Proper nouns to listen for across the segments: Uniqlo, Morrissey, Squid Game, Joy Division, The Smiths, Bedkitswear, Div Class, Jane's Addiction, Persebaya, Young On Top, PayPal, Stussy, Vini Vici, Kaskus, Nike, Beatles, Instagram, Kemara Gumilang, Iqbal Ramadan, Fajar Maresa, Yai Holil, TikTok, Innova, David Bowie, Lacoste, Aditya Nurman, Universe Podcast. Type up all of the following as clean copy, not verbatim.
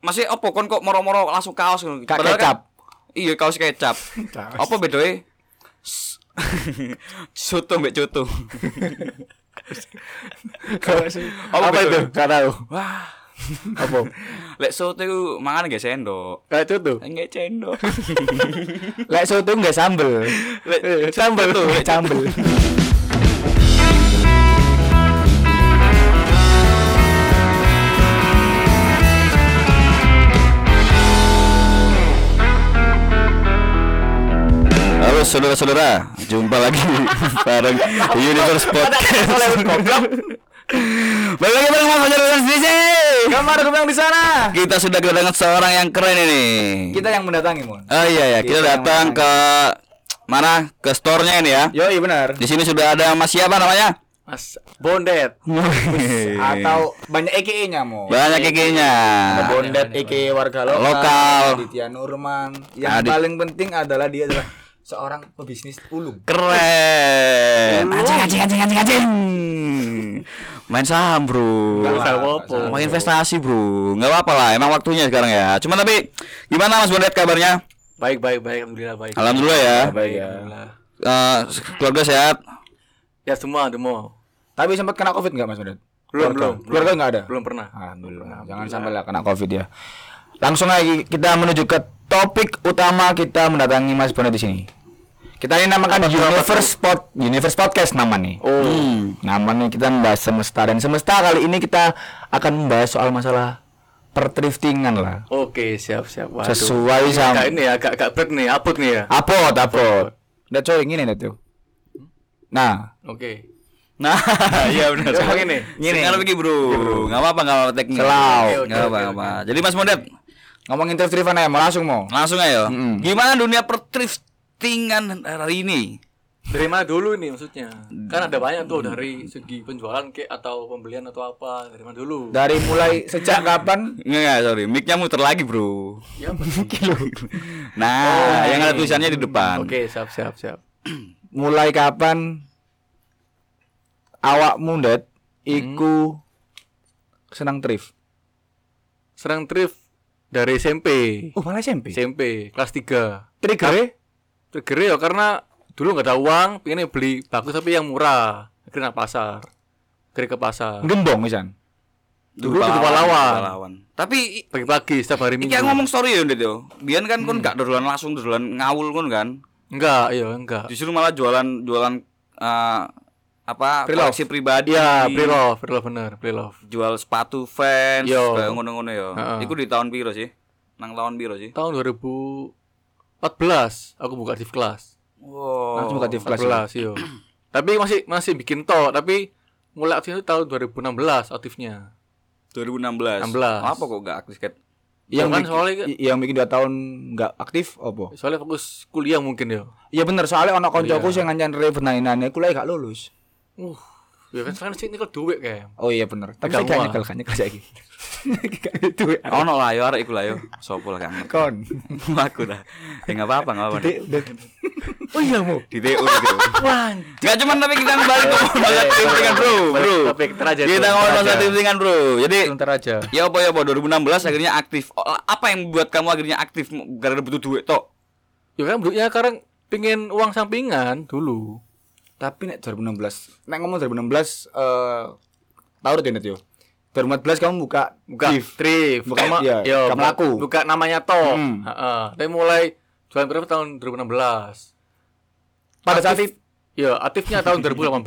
Masih opo kon kok moro-moro langsung kaos ngono iki. Kecap. Iya kaos kecap. Apa bedoe? Soto mbek coto. Apa itu? Gak tahu. Wah. Apa? Lek soto iku mangan nggih sendok. Lek coto? Nggih sendok. Lek soto nggih sambel. Lek sambel tuh sambel. Saudara-saudara, jumpa lagi bareng Universe Podcast. Bagaimana Mas Fajar dan Sisi? Kamar kembang di sana. Kita sudah kedatangan seorang yang keren ini. Kita yang mendatangi, Mon. Oh iya ya, kita datang ke mana? Ke store-nya ini ya. Yoi, benar. Di sini sudah ada Mas siapa namanya? Mas Bondet. Atau banyak EKE-nya, Mon. Banyak EKE-nya. Bondet EKE warga lokal. Aditya Nurman. Yang paling penting adalah dia adalah seorang pebisnis ulung. Keren. Anjing. Main saham, Bro. Enggak apa-apa. Main investasi, Bro. Enggak apa-apa lah, emang waktunya sekarang ya. Cuma tapi gimana Mas Bondet kabarnya? Baik, alhamdulillah baik. Alhamdulillah ya. Baik ya. Keluarga sehat? Ya semua. Tapi sempat kena Covid enggak Mas Bondet? Belum. Keluarga enggak ada? Belum pernah. Alhamdulillah. Jangan sampai lah kena Covid ya. Langsung aja kita menuju ke topik utama kita mendatangi Mas Bondet di sini. Kita ini namakan Universe Podcast nama nih. Oh. Namanya kita membahas semesta dan semesta kali ini kita akan membahas soal masalah perthriftingan lah. Oke, siap. Waduh. Sesuai sama ini ya, agak berat nih, apot. Udah coy gini nih tuh. Nah, oke. Nah, iya benar. Coba gini. Kalau begini, Bro. Enggak apa-apa kalau teknik. Enggak apa-apa. Jadi Mas Bondet ngomongin thriftan aja, Langsung ayo. Gimana dunia perthrift tingan hari ini? Dari mana dulu nih maksudnya? Kan ada banyak tuh dari segi penjualan ke atau pembelian atau apa. Dari mana dulu? Dari mulai sejak kapan? Enggak, mic-nya muter lagi, Bro. Ya, kilo. Nah, yang ada tulisannya di depan. Oke, siap. Mulai kapan awakmu, Dad, iku senang thrift dari SMP. Oh, malah SMP kelas 3. Trigger ya karena dulu enggak ada uang, pengen beli bagus tapi yang murah. Akhirnya ke pasar. Gembong pisan. Dulu ke Palawan. Tapi pagi-pagi setiap hari Minggu. Iki ngomong story ya Ndit yo. Biyen kan kon gak dodolan langsung dodolan ngawul kon kan? Enggak. Justru malah jualan koleksi pribadi. Ya, pre-love bener, pre-love. Jual sepatu fans, kayak ngono-ngono ya. Iku di tahun piro sih? Nang tahun piro sih? Tahun 2014 aku buka Div Class. Wow. Langsung buka Div Class. Yo. Tapi masih bikin tapi mulai aktifnya itu tahun 2016 aktifnya. 2016. Apa kok enggak aktif ket? Yang bikin 2 tahun enggak aktif apa? Soalnya fokus kuliah mungkin ya. Iya bener, soalnya ana koncoku sing ngancan revenane kuliah gak lulus. Ya kan sekarang sih nyekel duit kayak. Oh iya bener. Tapi saya gak nyekel saiki. Kayak duit. Ono lah yo arek iku lah yo. Sopo lah kangen. Kon. Aku dah. Ya enggak apa-apa. Oh iya mau. Di TU gitu. Wan. Enggak cuman tapi kita balik ke masalah thriftingan, Bro. Topik teraja. Kita ngomong masalah thriftingan, Bro. Jadi teraja. Ya apa 2016 akhirnya aktif. Apa yang buat kamu akhirnya aktif gara-gara butuh duit tok? Ya kan duitnya sekarang pengen uang sampingan dulu. Tapi nek 2016, nek ngomong 2016 tahu dene yo. 2014 kamu buka thrift, buka laku. Buka namanya toh. Tapi mulai jualan berapa tahun 2016. Pada saat aktifnya tahun 2018.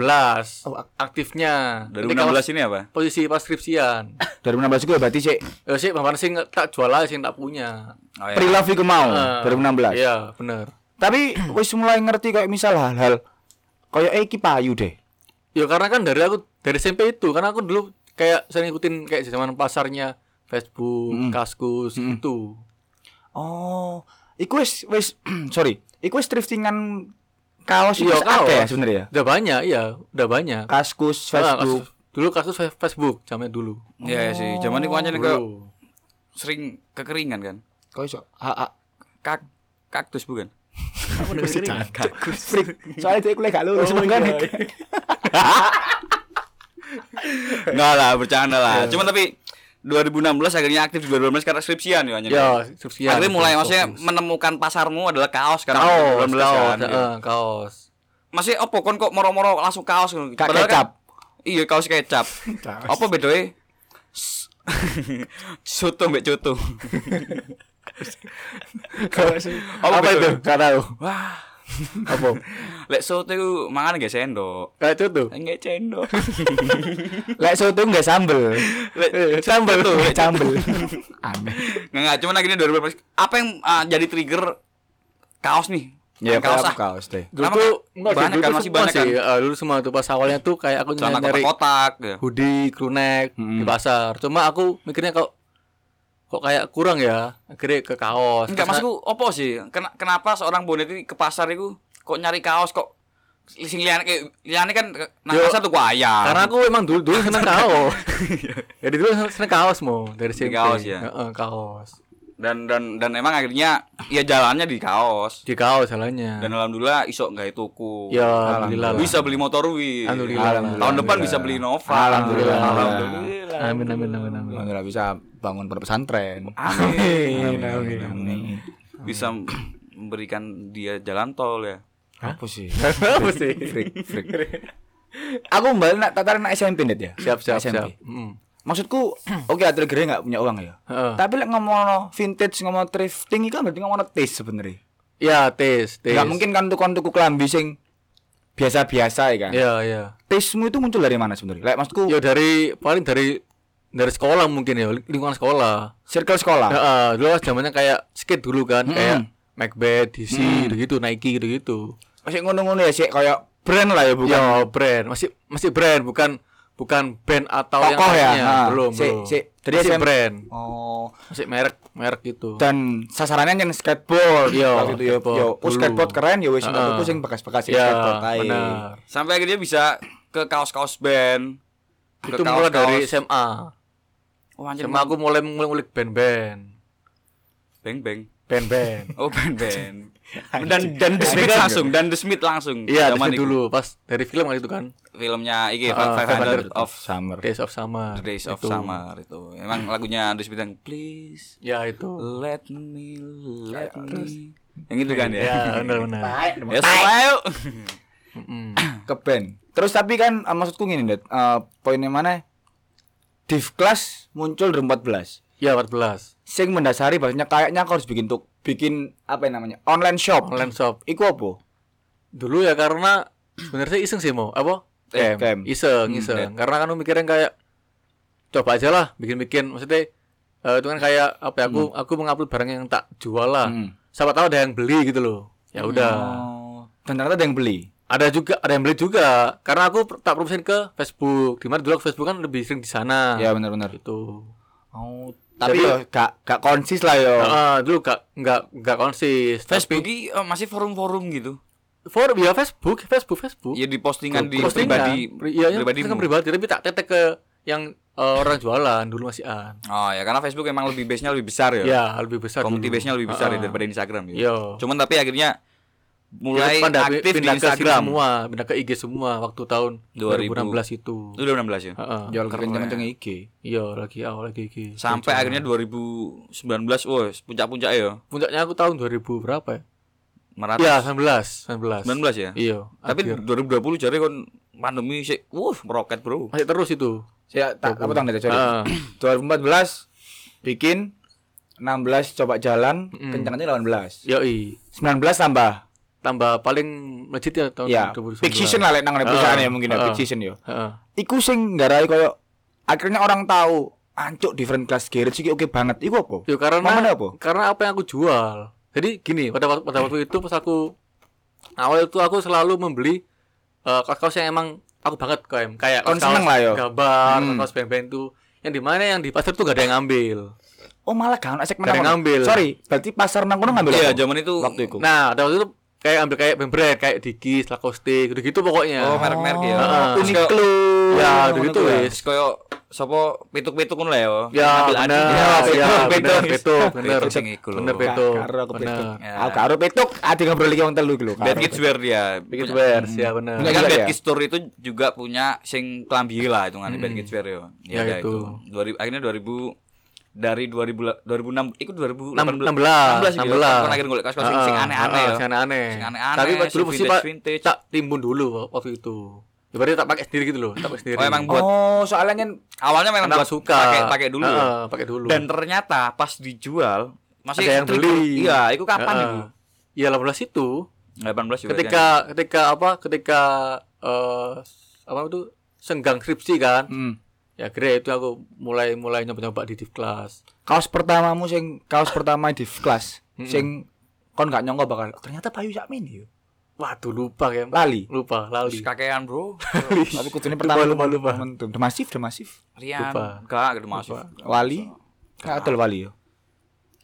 Aktifnya 2016 ini apa? Posisi pas skripsian. 2016 gue berarti sih. Ya sih, paman sing tak jual aja sih tak punya. Oh, iya. Pre-love iku mau 2016. Iya, bener. Tapi wis mulai ngerti kayak misal hal-hal kayak iki payu deh. Ya karena kan dari SMP itu karena aku dulu kayak saya ngikutin kayak zaman pasarnya Facebook, Kaskus itu. Oh, iku wis iku thriftingan kaos itu ada ya sebenarnya. Udah banyak. Kaskus, Facebook. Dulu Kaskus Facebook zaman dulu. Iya sih, zaman iku anjane kok sering kekeringan kan. Kok iso kaktus bukan? Kamu udah kekeringan kaktus. Soalnya dia kuliah gak lulus organik. Enggak lah, bercanda lah. Cuma tapi 2016 akhirnya aktif di 2016 karena skripsian ya. Ya, skripsian. Akhirnya mulai maksudnya menemukan pasarmu adalah kaos karena 2016 kan. Kaos. Masih opo kon kok moro-moro langsung kaos ngono. Kecap. Iya, kaos kecap. Apa bedoe? Soto mbek coto. Apa itu? Enggak tahu. Wah. Apa? Lek soto iku mangan nggih sendok. Lek coto? Nggih sendok. Lek soto nggih sambel. Lek sambel tuh sambel. Aneh. Enggak, cuman akhirnya 2000 apa yang jadi trigger kaos nih? Ya, kaos deh. Dulu banyak kan, masih banyak kan. Dulu semua tuh pas awalnya tuh kayak aku nyari kotak, hoodie, crew neck di pasar. Cuma aku mikirnya kok kayak kurang ya. Akhirnya ke kaos. Enggak, maksudku opo sih? Kenapa seorang bonet ini ke pasar itu kok nyari kaos kok sing liyane kan nang satu ku ayam. Karena aku emang dulu seneng kaos. Jadi dulu seneng kaos mo dari sini. Kaos ya. Kaos. Dan emang akhirnya ya jalannya di kaos jalannya, dan alhamdulillah isok nggak tuku ya, alhamdulillah bisa beli motor wheel, alhamdulillah tahun depan bisa beli Nova, alhamdulillah amin alhamdulillah bisa bangun pesantren, amin bisa memberikan dia jalan tol ya. Apa sih freak aku balik nak tataran nak SMP net ya, siap. Maksudku, oke, atlet gede nggak punya uang ya. Tapi lek ngomong vintage, ngomong thrifting itu kan berarti ngomong taste sebenarnya. Ya taste. Gak mungkin kan tuku klambi sing biasa-biasa ya kan. Iya. Taste-mu itu muncul dari mana sebenarnya? Lek maksudku. Ya paling dari sekolah mungkin ya, lingkungan sekolah. Circle sekolah. Dulu zamannya kayak skate dulu kan, kayak Macbeth, DC, gitu, Nike gitu. Masih ngono-ngono ya sih, kayak brand lah ya bukan. Ya brand, masih brand bukan band atau tokoh yang lainnya. Ya? Belum. Jadi masih brand. Oh, masih merek gitu. Dan sasarannya yang skateboard. Yo, skateboard keren ya wis ngono ku sing bekas-bekas skateboard ae. Benar. Sampai akhirnya bisa ke kaos-kaos band. Itu mulai dari SMA. Oh, anjir. SMA aku mulai ngulik band-band. Beng-beng. Band-band. Oh, band-band. Dan The Smiths langsung. Iya, dulu pas dari film kali itu kan. Filmnya iki 500 Days of Summer itu. Emang lagunya The Smiths yang please. Ya itu. Let me. Yang itu kan ya. Ya, benar. Ya, ayo. Ke band. Terus tapi kan maksudku ngene, Dad. Poinnya mana? Div Class muncul 14. Ya 14. Sing mendasari bahasanya kayaknya aku harus bikin apa namanya online shop. Iku apa dulu ya, karena sebenarnya iseng sih mau apa iseng. Karena kan mikirin kayak coba aja lah bikin maksudnya itu kan kayak apa ya, aku mengupload barang yang tak jual lah, siapa tahu ada yang beli gitu loh. Ya udah, dan ternyata ada yang beli, ada yang beli juga karena aku tak promosin ke Facebook, dimana dulu Facebook kan lebih sering di sana ya, benar itu. Tapi yo gak konsis lah yo. Dulu enggak konsis. Facebook ini masih forum-forum gitu. Forum ya Facebook. Ya di postingan di pribadi, tapi tak tetek ke yang orang jualan dulu masih an. Oh ya, karena Facebook emang lebih base-nya lebih besar ya. Iya, lebih besar. Community base-nya lebih besar daripada Instagram gitu. Yo. Cuman tapi akhirnya mulai aktif di Instagram semua, pindah ke IG semua waktu tahun 2016 itu. 2016 ya. Jual kenceng-kenceng IG. Iya, lagi awal lagi IG. Sampai akhirnya 2019, puncak-puncaknya ya. Puncaknya aku tahun 2000 berapa ya? 100. Ya, 19 ya? Iya. Tapi akhir. 2020 jare kon pandemi sik meroket, Bro. Masih terus itu. Saya tak apa tang dari 2014 bikin 16 coba jalan, kencang-kencang 18. Yoi. 19 tambah paling legit ya tahun 2019. Peak season lah lek nang perusahaan ya, mungkin peak season yo. Iku sing nggarai koyo akhirnya orang tahu ancuk different class garage iki oke banget. Iku apa? Yo karena apa yang aku jual. Jadi gini, pada waktu itu pas aku awal itu aku selalu membeli kaos-kaos yang emang aku banget kayak kaos gambar, kaos band-band tuh yang di mana yang di pasar tuh gak ada yang ngambil. Oh malah kan asik menang. Sorry, berarti pasar nang kono ngambil. Iya, zaman itu waktu itu. Nah, waktu itu kayak ambil kayak brand kayak Dickies, Lacoste, gitu-gitu pokoknya. Oh, merek-merek ya. Uniqlo. Ya, gitu wis. Kayak sapa pituk-pituk ngono ya. Ya, pituk-pituk. Bener sing iku lho. Bener pituk. Aku karo pituk, ati ngobrol iki wong telu iki lho. Bedkitswear ya. Bedkitswear, ya bener. Kan Bedkitsstore itu juga punya sing klambi lah hitungane Bedkitswear ya. Ya itu. Akhirnya 2000 dari 2006 ikut 2016 kan akhir golek kaos-kaos sing aneh-aneh ya. Sing aneh-aneh. Tapi dulu mesti tak timbun dulu waktu itu. Ya berarti tak pakai sendiri gitu loh, tak pakai sendiri. Oh, emang buat. Oh, soalnya kan awalnya memang buat suka. Pakai dulu. Dan ternyata pas dijual masih ada yang beli. Iya, itu kapan itu? Iya 18 itu. 18 juga. Ketika senggang skripsi kan. Ya kira itu aku mulai nyoba di Div Class. Kaos pertama Div Class. Sing kon gak nyangka bakal ternyata Bayu Yakmin yo. Waduh lupa lali. Kakean bro. Tapi kudune pertama lupa. Demasif. Rian. Gak ada Demasif. Wali. Gak ada Wali yo.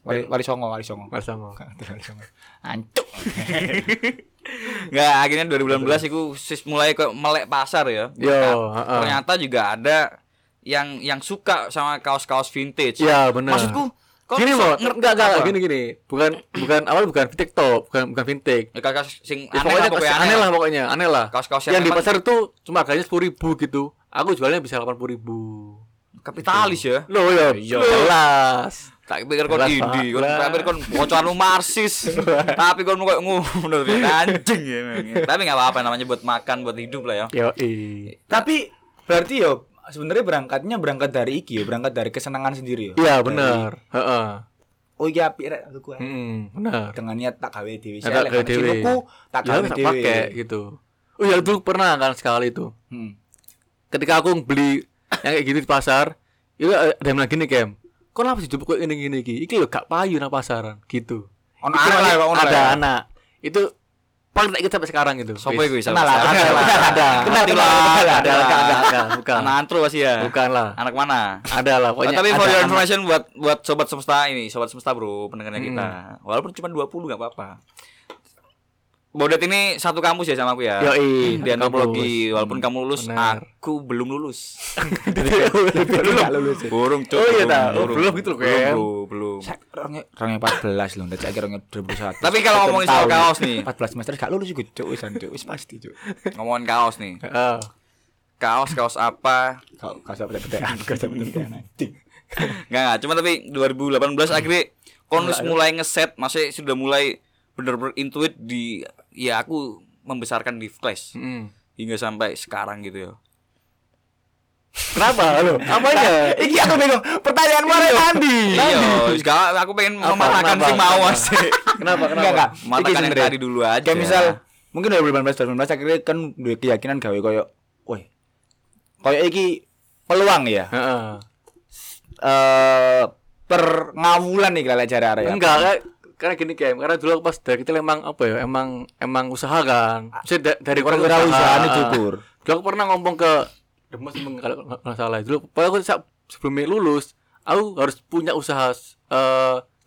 Wali Songo. Ancuk. Enggak, akhirnya 2016 iku mulai kayak melek pasar ya. Ternyata juga ada yang suka sama kaos-kaos vintage. Iya, benar. Maksudku gini loh, enggak gini. Bukan awal bukan vintage top, bukan vintage. Ya, kaos sing aneh lah pokoknya. Kaos-kaos yang di pasar tuh cuma harganya 10.000 gitu. Aku jualnya bisa 80.000. Kapitalis ya. Loh ya, jelas. Tak pikir kon indie, kon bocoran marxis. Tapi kon koyo ngono anjing ya. Tapi enggak apa-apa namanya buat makan, buat hidup lah ya. Yo. Tapi berarti yo sebenarnya berangkat dari iki ya, berangkat dari kesenangan sendiri ya. Iya, bener. Heeh. Oh iya apik rek aku. Bener. Dengan niat tak gawe dhewe selek aku tak gawe dhewe pakai gitu. Oh ya dulu pernah kan sekali itu. Ketika aku beli yang kayak gitu di pasar, itu ada yang bilang gini, Kem. Kok kenapa sih jupuk ini iki? Iki lho gak payu nang pasaran gitu. Ada anak. Itu paling tak ikut sampai sekarang gitu. Sopo iku iso. Ada. Bukan. Antro sih ya. Bukan lah. Anak mana? Ada lah pokoknya. Tapi for your information buat sobat semesta ini, sobat semesta bro, pendengarnya kita. Walaupun cuma 20 enggak apa-apa. Bodet ini satu kampus ya sama aku ya. Yoi, di antropologi. Walaupun kamu lulus, bener. Aku belum lulus. Belum lulus. Burung cok. Oh iya dah. Belum gitu loh kan. Belum. 2014 loh, ndak cak 2021. Tapi kalau ngomongin soal kaos nih, 14 semester gak lulus juga cok wis pasti cok. Ngomongin kaos nih. Heeh. Kaos apa? Kaos apa petekan anjing. Enggak, cuma tapi 2018 akhirnya konus mulai ngeset, masih sudah mulai bener-bener intuit di ya aku membesarkan Div Class hingga sampai sekarang gitu ya. Kenapa lo? Apanya? Iki aku bingung. Pertanyaan mana tadi? Iya, aku pengen mematahkan si mawas. Kenapa? Matahkan yang tadi dulu aja. Kayak misal mungkin 2018 akhirnya kan duwe keyakinan gawe koyo weh. Koyo iki peluang ya. Per ngawulan iki lek jare arek. Enggak. Karena gini kan, karena dulu pas dari kita emang apa ya, emang usaha kan. Maksudnya dari orang usaha ini cukur. Dulu aku pernah ngomong ke Demas kalau nggak salah. Dulu aku sebelum lulus, aku harus punya usaha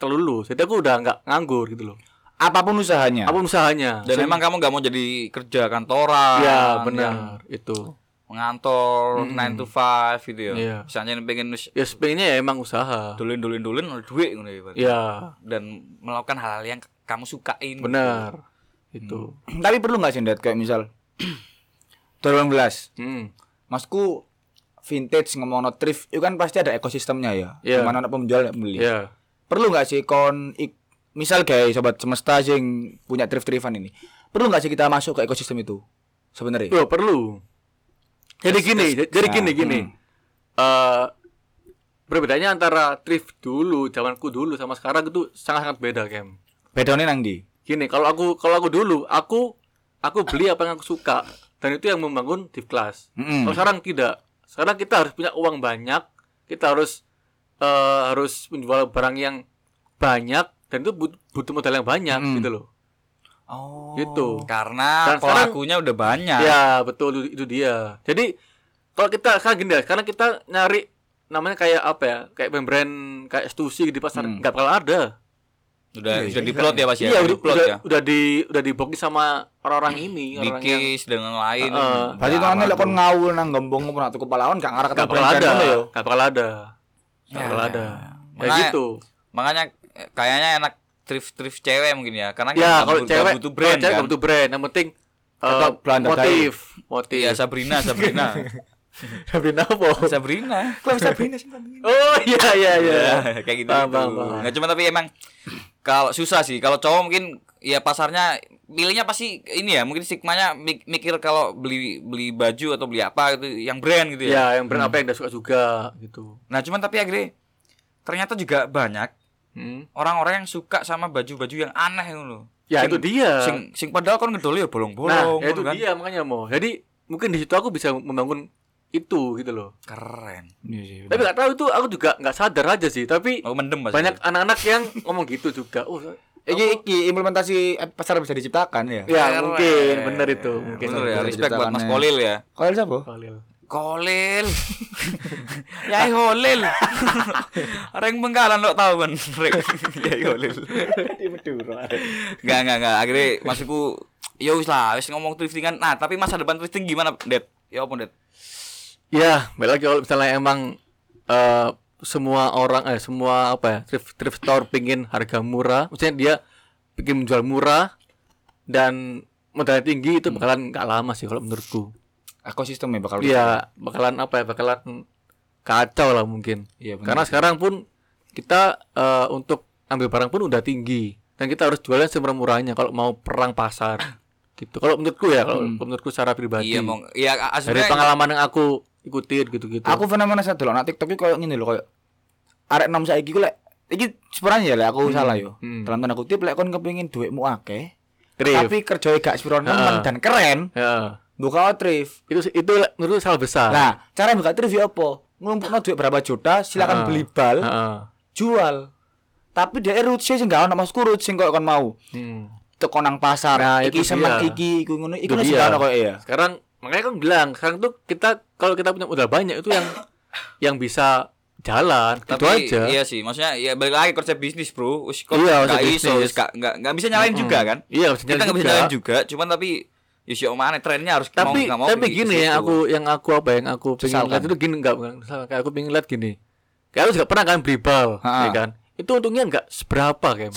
terlulus. Jadi aku udah nggak nganggur gitu loh. Apapun usahanya. Dan emang kamu nggak mau jadi kerja kantoran. Iya benar ya. Itu. Ngantor 9 to 5 gitu ya. Yeah. Misalnya pengen ya pengennya ya emang usaha. Dulin oleh duit ngono ya. Yeah. Dan melakukan hal-hal yang kamu sukain. Benar. Gitu. Itu. Tapi perlu enggak sih Dad kayak misal 2018. Masku vintage ngomongno thrift itu kan pasti ada ekosistemnya ya. Yeah. Dimana anak penjual yang beli. Yeah. Perlu enggak sih misal guys sobat semesta yang punya thrift-thriftan ini. Perlu enggak sih kita masuk ke ekosistem itu? Sebenarnya? Loh, perlu. Jadi gini. Perbedaannya antara thrift dulu, zamanku dulu sama sekarang itu sangat-sangat beda, Kem. Bedanya nang ndi? Gini, kalau aku dulu, aku beli apa yang aku suka dan itu yang membangun Div Class. Kalau sekarang tidak. Sekarang kita harus punya uang banyak, kita harus menjual barang yang banyak dan itu butuh modal yang banyak gitu loh. Oh, gitu. Karena pelakunya udah banyak. Ya, betul itu dia. Jadi kalau kita sekarang kita nyari namanya kayak apa ya? Kayak brand kayak Stussy di pasar enggak bakal ada. Udah diplot ya Mas ya. Iya, udah diblokir sama orang-orang ini, orang yang dikis dengan lain. Tadi tangannya lekon ngawul nang gembong pun atuh kepalawan gak ngarep ketemu ngono ya. Gak bakal ada. Gak bakal ada. Ya gitu. Makanya kayaknya enak thrift cewek mungkin ya. Karena ya, kalau cewek butuh brand. Cewek butuh brand. Yang penting motif. Ya Sabrina. Sabrina. Kalau Sabrina sih. Oh iya. Kayak gitu. Enggak cuma tapi emang kalau susah sih, kalau cowok mungkin ya pasarnya pilihnya pasti ini ya, mungkin stigmanya mikir kalau beli baju atau beli apa gitu yang brand gitu ya. Ya, yang brand apa yang udah suka juga gitu. Nah, cuman tapi akhirnya ternyata juga banyak orang-orang yang suka sama baju-baju yang aneh gitu loh. Ya itu dia. Sing padahal kan ngedol ya bolong-bolong. Nah, ya itu kan. Dia makanya mau. Jadi mungkin di situ aku bisa membangun itu gitu loh. Keren. Iya, tapi enggak tahu itu aku juga enggak sadar aja sih, tapi banyak itu. Anak-anak yang ngomong gitu juga. Oh, iki implementasi pasar bisa diciptakan ya. Ya, mungkin bener itu. Mungkin bener ya. Respect buat Mas Kolil ya. Kolil siapa? Kolil. Yai Holil. Reng Bengkalan lo tau ben. Yai Holil. Di Madura. Enggak. Akhirnya maksudku ya wis lah, wis ngomong thriftingan. Nah, tapi masa depan thrifting gimana, Det? Ya opo, Det? Ya, balik kalau misalnya emang semua thrift store pingin harga murah, maksudnya dia pingin menjual murah dan modalnya tinggi, itu bakalan nggak lama sih kalau menurutku. Ekosistemnya bakal. Iya, bakalan kacau lah mungkin. Ya, karena sekarang pun kita untuk ambil barang pun udah tinggi dan kita harus jualnya semurah-murahnya kalau mau perang pasar. Gitu. Kalau menurutku ya, menurutku secara pribadi. Iya, dari pengalaman yang aku ikutin gitu-gitu. Aku fenomena sadar lho, TikTok iki koyo ngene lho, koyo arek nom saiki ku lek iki sebenarnya ya lek aku salah yo. Dalam tanda kutip lek kon kepengin duitmu akeh, tapi kerjae gak sira nemen dan keren. Heeh. Buka thrift. Itu menurutku salah besar. Nah, cara buka thrift ya apa? Ngumpulno duit berapa juta, silakan beli bal. Jual. Tapi dia root sing gak ono masku root sing koyo kon mau. Teko nang pasar. Nah, iki semak iki ku ngono. Iku sekarang koyo ya. Sekarang makanya kan bilang sekarang tuh kita kalau kita punya modal banyak itu yang bisa jalan gitu aja. Iya sih, maksudnya ya balik lagi konsep bisnis, bro. Enggak bisa nyalain juga kan? Iya, kita enggak bisa nyalain juga, cuman tapi ya sih omane trennya harus mau enggak mau. Tapi gini ya, yang aku pengen lihat itu gini, enggak salah. Kayak aku pengen lihat gini. Kayak aku juga pernah kan beli bal, ya kan? Itu untungnya enggak seberapa kayak.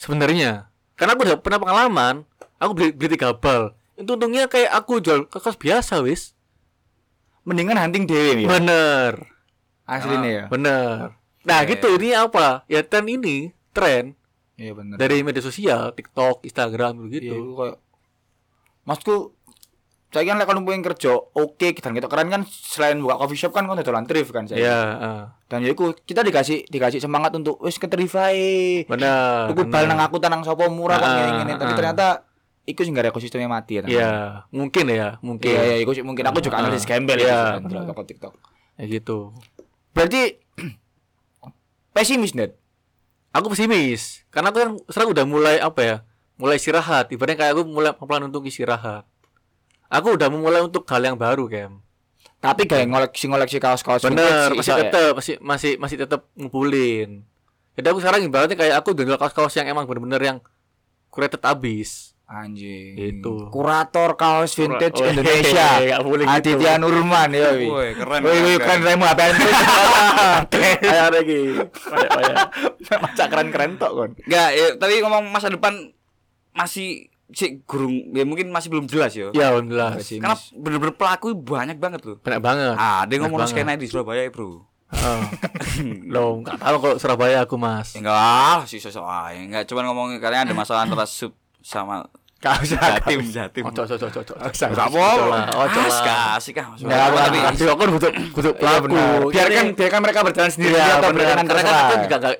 Sebenarnya. Karena aku udah pernah pengalaman, aku beli 3 bal. Itu untungnya kayak aku jual kaos biasa wis. Mendingan hunting dewe ya. Bener. Aslinya ya. Bener. Nah, gitu ini apa? Ya tren. Iya bener. Dari media sosial, TikTok, Instagram gitu. Kayak Masku saya kan lek kumpulin kerja, oke kita keren kan selain buka coffee shop kan dodolan thrift kan saya. Iya, Dan yaiku kita dikasih semangat untuk wis ketrifai. Bener. Tuku bal nang aku tanang sapa murah kok ngene-ngene. Tapi ternyata iku sing gara ekosistemnya mati ya. Iya, mungkin. Iya, iku mungkin aku juga analis gembel ya di TikTok. Ya gitu. Berarti pesimis net. Aku pesimis karena aku kan sekarang udah mulai mulai istirahat. Ibaratnya kayak aku mulai pelan untuk istirahat. Aku udah memulai untuk hal yang baru, Kem. Tapi kayak ngoleksi kaos-kaos. Bener, masih tetap ngumpulin. Jadi aku sekarang ibaratnya kayak aku udah jual kaos-kaos yang emang bener-bener yang curated abis. Anjing itu kurator kaos vintage Indonesia Aditya Nurman ya woi keren apaan tuh kayak lagi macam keren tok kon enggak ya, tapi ngomong masa depan masih gurung ya mungkin masih belum jelas ya. Iya belum jelas karena bener-bener pelaku banyak banget loh. Banyak banget. Ada yang ngomong skena di Surabaya bro. Loh enggak tahu kalau Surabaya aku Mas. Enggak lah sih sosok ae enggak cuma ngomong kalian ada masalah antara sub sama jatim. Cocok. Kasih kah? Tapi aku butuh pelaku. Biarkan mereka berjalan sendiri atau berjalan terserah.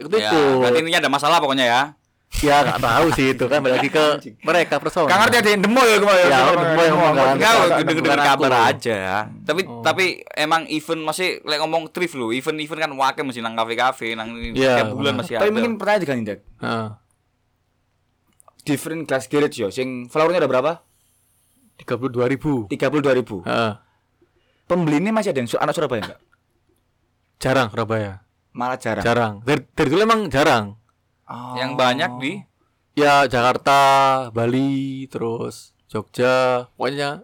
Itu. Berarti ini ada masalah pokoknya ya. Ya nggak tahu sih itu kan balik ke mereka personal. Kang Ardi ada yang demo ya kemarin. Ya demo yang ngomong. Dengar kabar aja ya. Tapi emang event masih lek ngomong thrift loh. Event kan wakem masih nang kafe nang tiap bulan masih ada. Tapi mungkin pertanyaan juga nih Dek. Different class garage yo sing floornya ada berapa? 32.000. Pembelinya masih ada yang anak Surabaya enggak? Jarang Surabaya. Malah jarang. Dari dulu emang jarang. Yang banyak di ya Jakarta, Bali, terus Jogja, pokoknya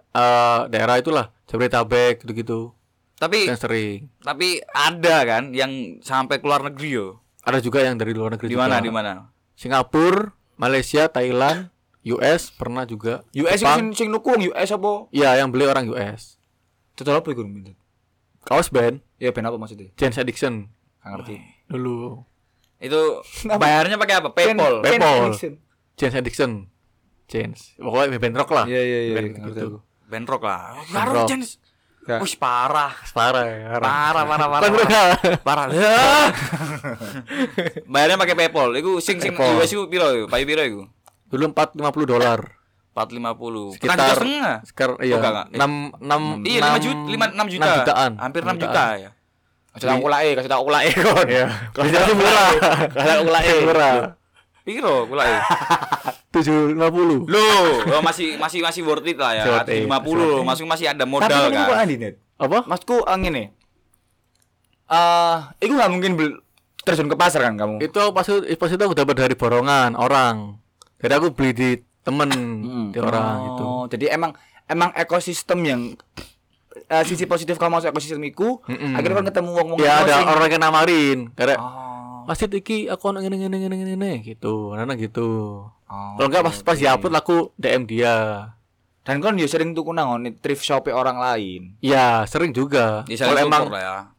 daerah itulah, Jabodetabek gitu-gitu. Tapi yang sering. Tapi ada kan yang sampai keluar negeri yo. Ada juga yang dari luar negeri. Di mana? Singapura, Malaysia, Thailand, US pernah juga. US sing nukung US apa? Iya, yang beli orang US. Total apa iku minta? Kaos band. Ya band apa maksudnya? Jane's Addiction. Enggak ngerti. Dulu. Itu bayarnya pakai apa? PayPal. Jane's Addiction. Pokoknya band rock lah. Iya, band rock lah. Baru Jane's. Wih parah. Bayarnya pakai PayPal. Iku sing US iku piro iku? Payu piro iku? Dulu $450. 450. Sekitar setengah. Sekitar iya. 6 iya 5 juta. 6 jutaan. Hampir 6 juta ya. Kasih tak ulake kon. Iya. Kasih murah. Kasih ulake murah. Piro ulake? 750. Loh, masih worth it lah ya. 750 masih ada modal kan. Tapi kok Andi net? Apa? Masku ngene. Iku enggak mungkin terjun ke pasar kan kamu. Itu pas itu aku dapat dari borongan orang. Jadi aku beli di temen di orang gitu. Jadi emang ekosistem yang sisi positif kamu masuk ekosistem iku, akhirnya kan ketemu wong-wong. Ya ada orang yang namarin. Karena masih iki aku ngene gitu. Nana gitu. Kalau enggak pas diupload aku DM dia. Dan kan yo sering tuku nang thrift shop orang lain. Iya, sering juga. Kalau emang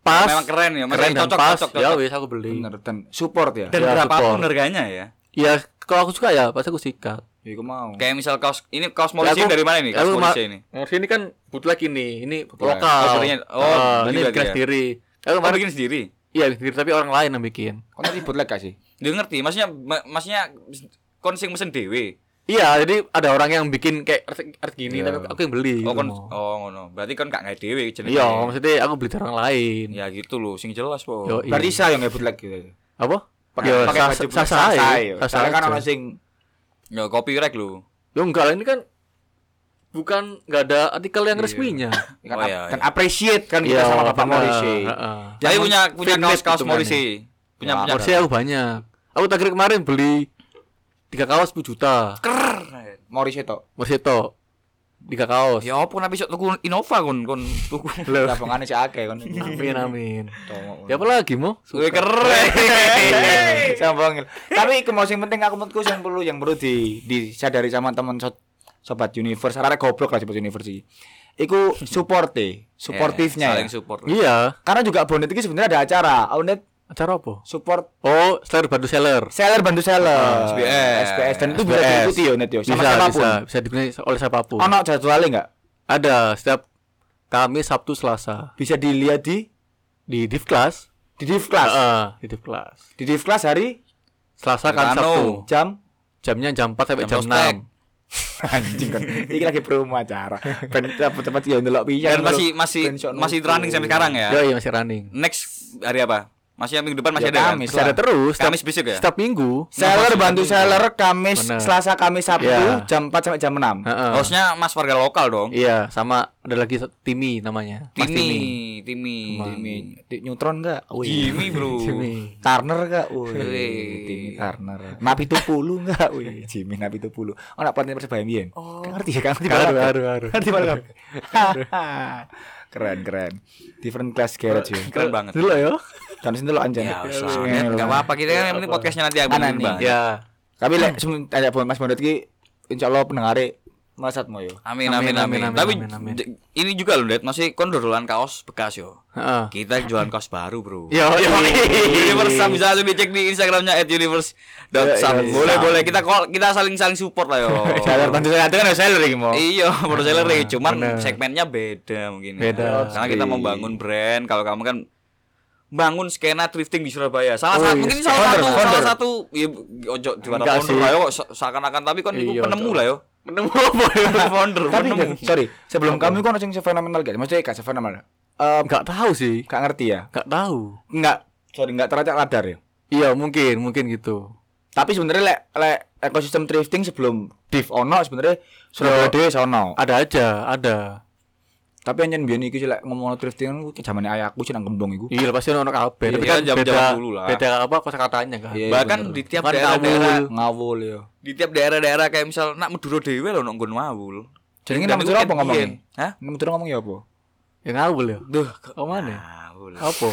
pas memang keren ya, masih cocok-cocok. Ya wis aku beli. Bener dan support ya. Dan berapapun harganya ya. Iya, kalau aku suka ya pas aku sikat. Ya aku mau. Kayak misal kaos ini kaos Morrissey dari mana ini? Kaos Morrissey ini. Morrissey ini kan bootleg ini lokal. Ini bikin sendiri. Aku bikin sendiri. Iya, sendiri tapi orang lain yang bikin. Kok tadi bootleg gak sih? Dia ngerti, maksudnya konsing mesen dewe. Iya, jadi ada orang yang bikin kayak art gini tapi aku yang beli. Ngono. Berarti kan gak ngai dewe jenenge. Iya, maksudnya aku beli dari orang lain. Ya gitu loh, sing jelas po. Berarti saya yang ngebut lagi gitu. Apa? Pakai baju sasai. Kan ono sing yo copyright lho. Yo enggak, ini kan bukan enggak ada artikel yang resminya. Kan appreciate kan kita sama Bapak Morrissey. Jadi punya kaos Morrissey. Punya Morrissey aku banyak. Aku terakhir kemarin beli 3 kaos 10 juta. Keren. Morrissey tok. 3 kaos. Ya opo nek besok tuku Innova kon tuku. Lah bangane sik akeh kon. Amin. Ya apa lagi mo? Suwe keren. Sambang. Tapi iku mau sing penting aku menurutku sing perlu disadari sama teman sobat Universe. Karena goblok lah sobat Universe iki. Iku supportifnya. Saling support. Iya. Karena juga Bonnet iki sebenarnya ada acara. Acara apa? Support. Oh, seller bantu seller. SBS. Dan itu bisa diikuti ya net yo. Bisa dibeli oleh siapapun. Ono jadwalnya enggak? Ada setiap Kamis, Sabtu, Selasa. Bisa dilihat di Div Class. Di Div Class hari Selasa kan Sabtu. Jamnya jam 4 sampai jam 6. Anjing kan. Iki lagi promo acara. Ben tempat yo ndelok piye. Dan masih running sampai sekarang ya. Iya, masih running. Next hari apa? Masih minggu depan masih ada Kamis. Ada terus. Kamis besok ya. Setiap minggu. Seller bantu seller Kamis, bener. Selasa, Kamis, Sabtu jam 4 sampai jam 6. Hostnya Mas warga lokal dong. Iya, sama ada lagi Timi namanya. Timi. Neutron enggak? Timi, Bro. Turner enggak? Timi Turner. Napi 70 enggak? Jimmy Napi 70. Oh, nak partner Persebaya mbiyen. Ngerti ya kan? Aduh. Ngerti banget. Keren. Different class garage. Keren banget. Dulu ya. Kan sini dulu anjane. Ya wis. Enggak apa-apa kita kan ini podcastnya nanti aku nembang. Ya. Kami lek ada Mas Bondet iki insyaallah pendengaré masat moyo. Amin. Tapi ini juga lho, Det, masih kon dodolan kaos bekas yo. Kita jualan kaos baru, Bro. Yo. Universe bisa lebih cek di Instagramnya @universe.sam. Boleh kita saling support lah yo. Seller bantu seller kan seller iki mau. Iya, baru seller iki, cuman segmennya beda mungkin. Beda. Karena kita membangun brand, kalau kamu kan bangun skena thrifting di Surabaya. Salah satu ya ojo diwara founder lah yo seakan-akan tapi kon iku penemu lah yo. Penemu apa yo founder. Sorry, sebelum kamu kon sing fenomenal guys. Maksudnya gak fenomenal. Enggak tahu sih, enggak ngerti ya. Enggak tahu. Enggak teracak radar ya. Iya, mungkin gitu. Tapi sebenarnya lek ekosistem thrifting sebelum Div ono sebenarnya Surabaya dhewe ono. Ada aja. Tapi anjen biyen iki lek ngomong drifting ku jamane ayahku jeneng Gemblong iku. Iya, pasti ono kabeh. Tapi kan jaman dulu lah. Beda apa kosakatanya kan. Iya, bahkan bener. Di tiap daerah-daerah ngawul ya. Di tiap daerah-daerah kayak misal nak Madura dhewe lho nggon ngawul. Jenenge nang Madura apa ngomongin? Hah? Nang Madura ngomong ya apa? Ya ngawul ya. Duh, kok mana? Ngawul. Apa?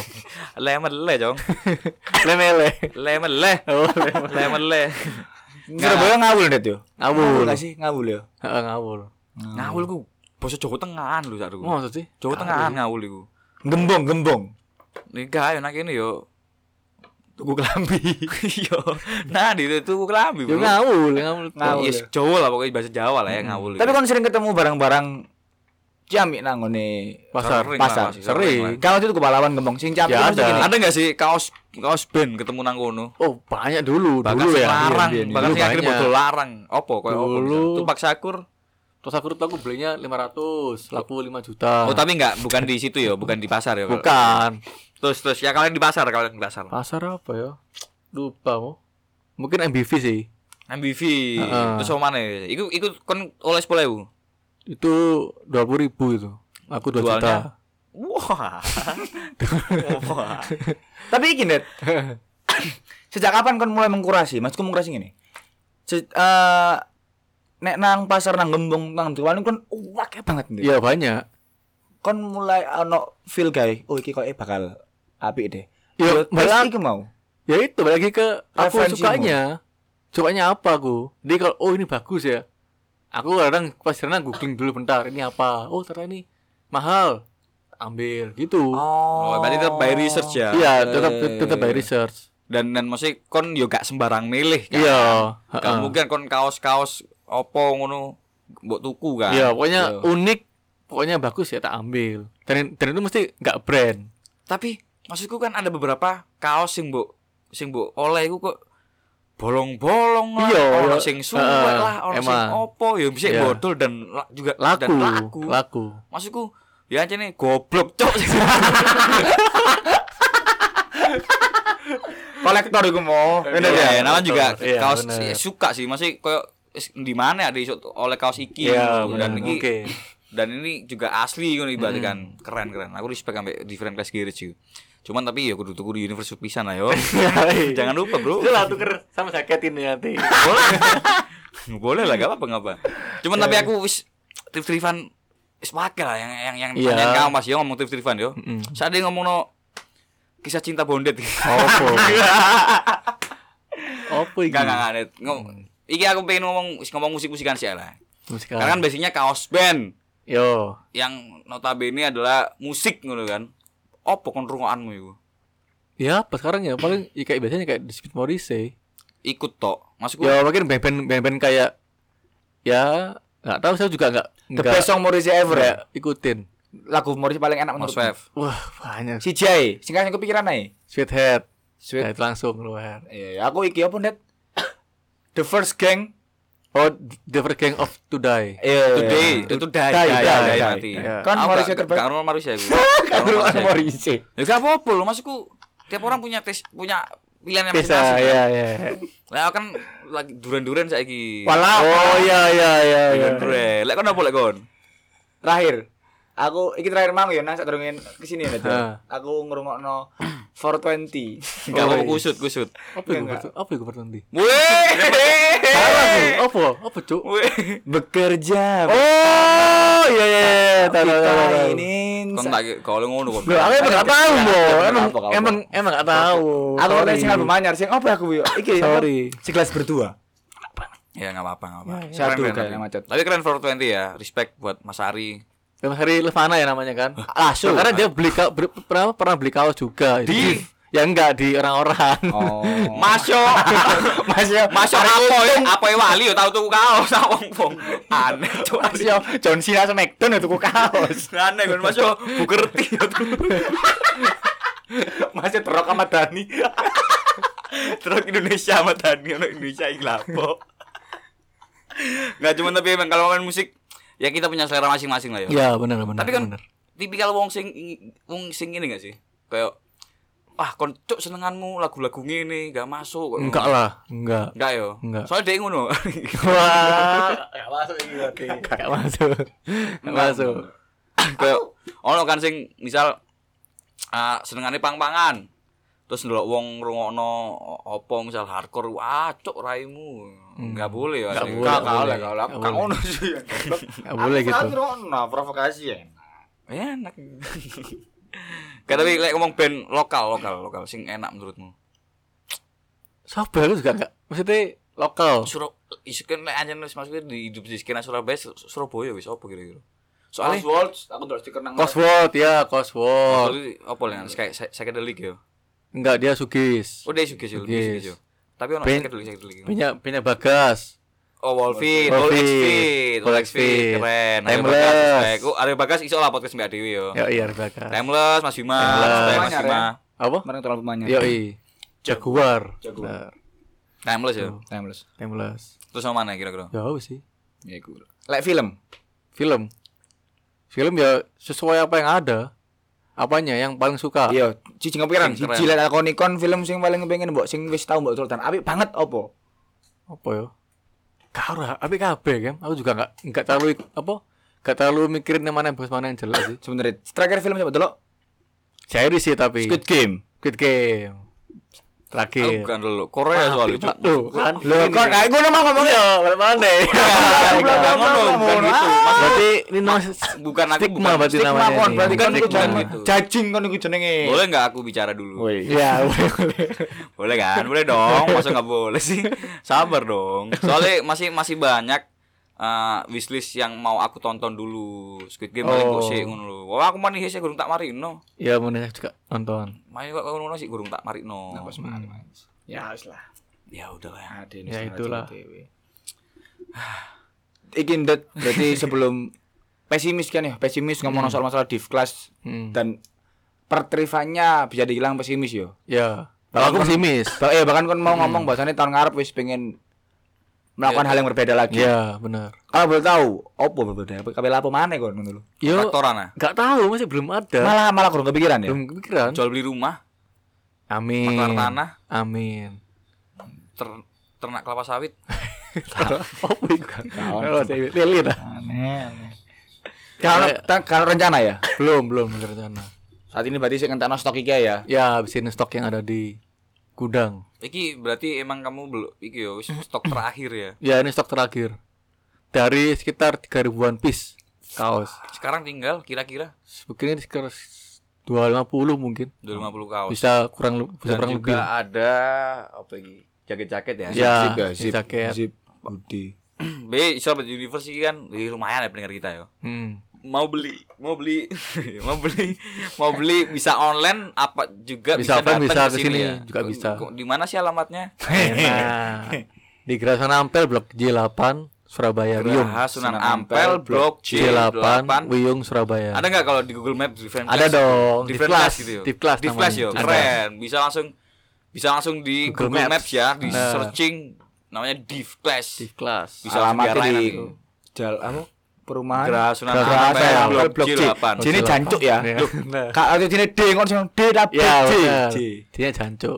Lemele, Jong. Lemele. Lemele. Oh, lemele. Surabaya ngawul ndet yo. Ngawul. Kasih ngawul ya. Heeh, ngawul. Ngawul ku basa Jawa Tengahan lho sakku. Maksud sih? Jawa Tengahan ngawul iku. Gembong. Nek gawe nang kene yo tuku klambi. Yo. Nah, di tuku klambi. Yo ngawul. Yes, Jawa lah pokoke bahasa Jawa lah ya ngawul. Tapi kan sering ketemu barang-barang ciamik nang ngene pasar. Sering. Kalau itu tuku pahlawan gembong sing ciamik ngene. Ada enggak sih kaos band ketemu nang kono? Oh, banyak dulu ya. Bahkan sing akhire bodol larang. Opo koyo opo? Tumpak sakur. Terus aku belinya 500, laku 5 juta. Oh, tapi enggak, bukan di situ ya, bukan di pasar ya. Bukan. Terus ya kalian di pasar. Pasar apa ya? Lupa mo. Mungkin MBV sih. MBV. Terus omane. Iku kon oleh 10.000. Itu 20.000 itu. Aku 2 juta. Wah. Wah. Tapi iki, Net. Sejak kapan kon mulai mengkurasi? Maksudku mengkurasi ngene. Nek nang pasar nang Gembong nang Jawa niku kan akeh banget. Iya, banyak. Kon mulai ono feel gawe, oh iki koyo bakal apik deh. Ya, balik iki mau. Ya itu balik ke aku sukanya. Sukanya apa aku? Dia kalau oh ini bagus ya. Aku kadang pas renang googling dulu bentar, ini apa? Oh, ternyata ini mahal. Ambil gitu. Oh, berarti tetap by research ya. Iya, tetap by research. Dan mesti kon yo gak sembarang milih kan. Iya. Gak mungkin kon kaos-kaos opo ngono mbok tuku kan. Iya, pokoknya yo. Unik, pokoknya bagus ya tak ambil. Dan itu mesti enggak brand. Tapi maksudku kan ada beberapa kaos sing mbok oleh iku kok bolong-bolong lah, ono sing suwek lah, ono sing opo ya bisa bodol dan juga laku. Maksudku ya ancene goblok cuk. Kolektor iku mau. Bener ya, namanya juga kaos suka sih, masih koyo di mana ada isu oleh kaos iki dan iki okay. Dan ini juga asli kan ibaratnya kan keren aku respect sampai different class garage itu cuman tapi ya kudu tuku di Universe pisan lah yo. Jangan lupa bro lah tuker sama jaket ini nanti boleh lah gak apa-apa cuman tapi aku trif-trifan pakai lah yang pertanyaan kamu mas yo ngomong trif-trifan yo saat dia ngomong no kisah cinta bondet opo gak iki aku pengen ngomong musik-musikan sih lah. Karena kan biasanya kaos band. Yo. Yang notabene adalah musik ngono kan. Opo kon rungokanmu iku? Ya, pas sekarang ya paling kayak biasanya kayak Squid Morrissey. Ikut tok. Maksudku. Ya mungkin band-band kayak ya enggak tahu saya juga enggak. The best song Morrissey ever ya, ikutin. Lagu Morrissey paling enak menurutku. Wah, banyak. Si Jay, sing aku pikiran ae. Sweetheart langsung keluar. Iya, aku iki opo net The first gang of to die. Today. Mati. Kan Morrissey terbaik. Kan Morrissey aku. Kan Morrissey. Ya enggak apa-apa loh, maksudku tiap orang punya pilihan yang masing-masing. Lah kan lagi duren-duren saiki. Oh iya. Duren. Lek kon opo lek kon? Terakhir. Aku iki terakhir mang ya nang sak durunge kesini ya. Aku ngrungokno 420. Enggak mau kusut. Apa iku 420? Weh. Apa, Cuk? Bekerja. Oh, iya. Tahu. Kon tak kalau ngono kon. Loh, aku enggak tahu, Bo. Emang enggak tahu. Aku oleh sing album anyar sing apa aku yo. Iki. Sorry. Sekelas berdua. Ya enggak apa-apa. Satu kayak macet. Tapi keren 420 ya. Respect buat Mas Ari. Hari Levana ya namanya kan. Langsung. Karena dia pernah beli kaos juga di yang enggak di orang-orang. Oh. Masyo apa ya wali yo tahu tuku kaos wong. Aneh cuk. Masyo John Cena Smackdown yo tuku kaos. Aneh kan Masyo bukerti yo tuku. Masyo terok sama Dani. Terok Indonesia sama Dani ono Indonesia iki lapo. Enggak cuma tapi emang kalau main musik ya kita punya selera masing-masing lah ya. Iya, benar. Tapi kan bener. Tipikal wong sing ini enggak sih? Kayak ah kon cuk senenganmu lagu-lagu ngene enggak masuk. Enggak lah, enggak. Enggak yo. Soalnya dhek ngono. Wah, enggak masuk iki berarti. Enggak masuk. Kayak ono kan sing misal senengane pang-pangan. Terus ndelok wong ngrungokno apa misal hardcore, wah cuk raimu. Enggak boleh ya. Enggak boleh kalau kang ono sih. Enggak boleh gitu. Kan ngrungokno provokasi ya. Enak. Kayak tapi lek ngomong band lokal sing enak menurutmu. Sabar lu juga enggak. Maksudnya lokal. Isukan lek anjen wis maksudnya di hidup di skena Surabaya, Surabaya wis apa kira-kira. Soale Cosworth, aku terus dikenang. Cosworth ya, Cosworth. Apa lek kayak psychedelic ya. Enggak, dia Sugis. Oh, dia Sugis yo. Tapi ono psychedelic. Punya Bagas. Oh, Wolfie. Keren. Timeless. Aku Arya Bagas iso lah podcast Mbak Dewi yo. Yo, iya Arya Bagas. Timeless, Mas Bima. Mas Bima. Apa? Mereng tolong pemanya. Yo, iya. Jaguar. Timeless yo. Timeless. Terus sama mana kira-kira? Jauh sih. Ya iku. Lek film. Film ya sesuai apa yang ada. Apanya yang paling suka? Iya, cici kepikiran. Cici lek Alkonikon film sing paling pengen mbok sing wis tau mbok Sultan. Apik banget opo? Apa ya? Karo apik kabeh kan. Aku juga enggak terlalu mikirin yang mana yang bagus mana yang jelek sih. Sebenarnya terakhir film coba delok. Series sih tapi. Squid Game. Terakhir. Bukan dulu Korea soalnya cuk. Kan. Lho kok kayak ngono mah ngomong ya, balik mana? Berarti ini bukan aku stigma berarti namanya. Berarti kan itu cacing kan iku jenenge. Boleh enggak aku bicara dulu? Iya, boleh. Boleh kan? Boleh dong. Masa enggak boleh sih? Sabar dong. Soalnya masih banyak wishlist yang mau aku tonton dulu. Squid Game paling kosek ngono lho. Wah, aku maneh sik gurung tak marino. Iya, meneh juga nonton. Main kok ngono sik gurung tak marino. Nah, wis mari. Ya wis lah. Ya udahlah. Ya itulah. Iki ndet berarti sebelum pesimis kan ya, pesimis ngomong soal masalah Div Class dan pertrifannya bisa dibilang pesimis yo. Ya. Kalau aku pesimis. Bahkan kan mau ngomong bahasane tahun ngarep wis pengen melakukan hal yang berbeda lagi. Iya, benar. Kalau boleh tahu, opo berbeda? Kabeh lapo maneh kon ngono lho. Faktorana. Enggak tahu, masih belum ada. Malah kurang kepikiran ya. Belum kepikiran. Jual beli rumah. Amin. Faktor tanah. Amin. Ternak kelapa sawit. Opo iku? Kalau sawit lilin. Amin. Kalau rencana ya? Belum rencana. Saat ini berarti sik ngenteni stok iki ya. Ya, habisin stok yang ada di gudang. Iki berarti emang kamu belum iki yo stok terakhir ya. Ya ini stok terakhir. Dari sekitar 3.000-an piece kaos. Sekarang tinggal kira-kira mungkin sekitar 250 mungkin. 250 kaos. Bisa kurang lebih. Juga ada apa iki? Jaket-jaket ya. Ya zip hoodie. Be iso di Universe iki kan lumayan ya pendengar kita yo. Mau beli bisa online apa juga bisa datang ke sini ya. Juga bisa. Di mana sih alamatnya? Nah, di Geraha Sunan Ampel Blok J8 Surabaya Wiyung. Geraha Sunan Ampel Blok J8 Wiyung Surabaya. Ada enggak kalau di Google Maps different class? Ada dong. Different class gitu ya. Div Class yo. Keren. Bisa langsung di Google Maps ya, di searching namanya Div Class. Bisa alamat di Jalan perumahan Geraha Sunan Blok J8. Jene jancuk ya. Kak ati jene D kon sing D ta B J. Jene jancuk.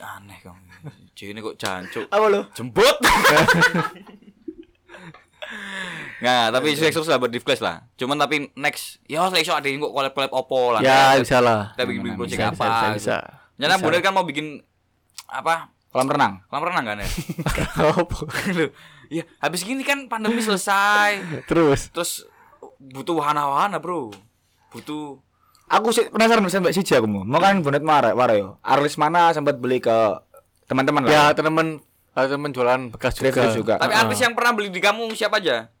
Aneh kok. Jene kok jancuk. Apa lho? Jembut. Nah, tapi sukses lah buat Div Class lah. Cuman tapi next ya wis iso ade kok collab-collab opo lah. Ya bisa lah. Kita bikin project apa. Bisa. Nyana bener kan mau bikin apa? Kolam renang kan ya? Apa? Iya, habis gini kan pandemi selesai. Terus butuh wahana-wahana, Bro. Butuh. Aku penasaran Mbak Siji aku mau kan bonet marah yo. Arlis mana sempat beli ke teman-teman lah. Ya, teman jualan bekas juga. Tapi artis yang pernah beli di kamu siapa aja?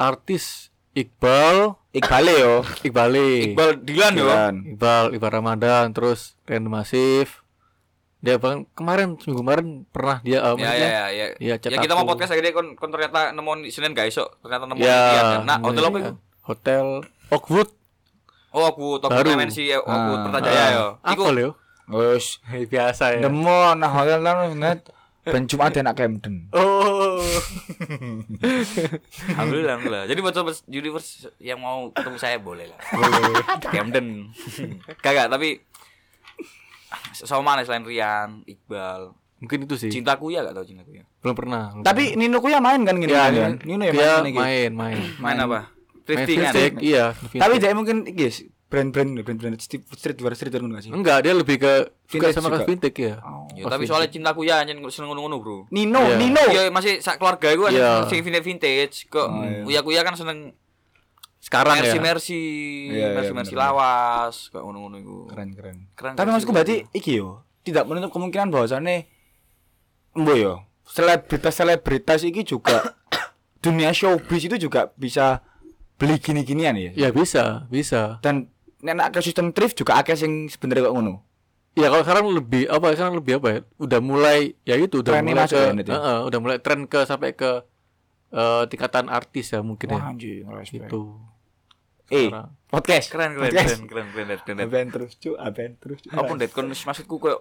Artis Iqbal Dilan yo. Iqbal Ramadan, terus Randy Masif. Dia bang seminggu kemarin pernah dia ya kita mau podcast akhirnya kon ternyata nemuin Senin guys so ternyata nemuin dia nah hotel apa itu hotel Oakwood baru MNC Oakwood Pertajaya yo aku lho wes biasa ya nemu nah hotel lan net ben Jumat enak Camden alhamdulillah jadi buat Universe yang mau ketemu saya boleh lah Camden kagak tapi sama mana selain Rian, Iqbal. Mungkin itu sih. Cintaku ya enggak tahu Cintaku ya. Belum pernah. Tapi Nino ku ya main kan gini. Ya, Nino ya main. Main apa? thrifting kan? Iya. Tapi dia mungkin guys brand-brand streetwear ngono gak sih? Enggak, dia lebih ke suka sama kas vintage ya. Oh, ya tapi soalnya cintaku ya anjen seneng ngono-ngono, Bro. Nino. Ya masih sak keluarga iku sing vintage kok. Uyaku ya kan seneng sekarang ya. Mercy lawas kok ngono-ngono iku. Keren. Tapi maksudku berarti iki yo tidak menutup kemungkinan bahwasannya mbo yo selebritas iki juga dunia showbiz itu juga bisa beli gini-ginian ya? Ya bisa. Dan nek sistem thrift juga akeh sing sebenarnya kok ngono. Ya kalau sekarang lebih apa ya? Udah mulai ya itu udah mulai tren ke sampai ke tingkatan artis ya mungkin ya. Wah, anjir, gitu. Podcast keren terus. Apa ndet kon maksudku koyo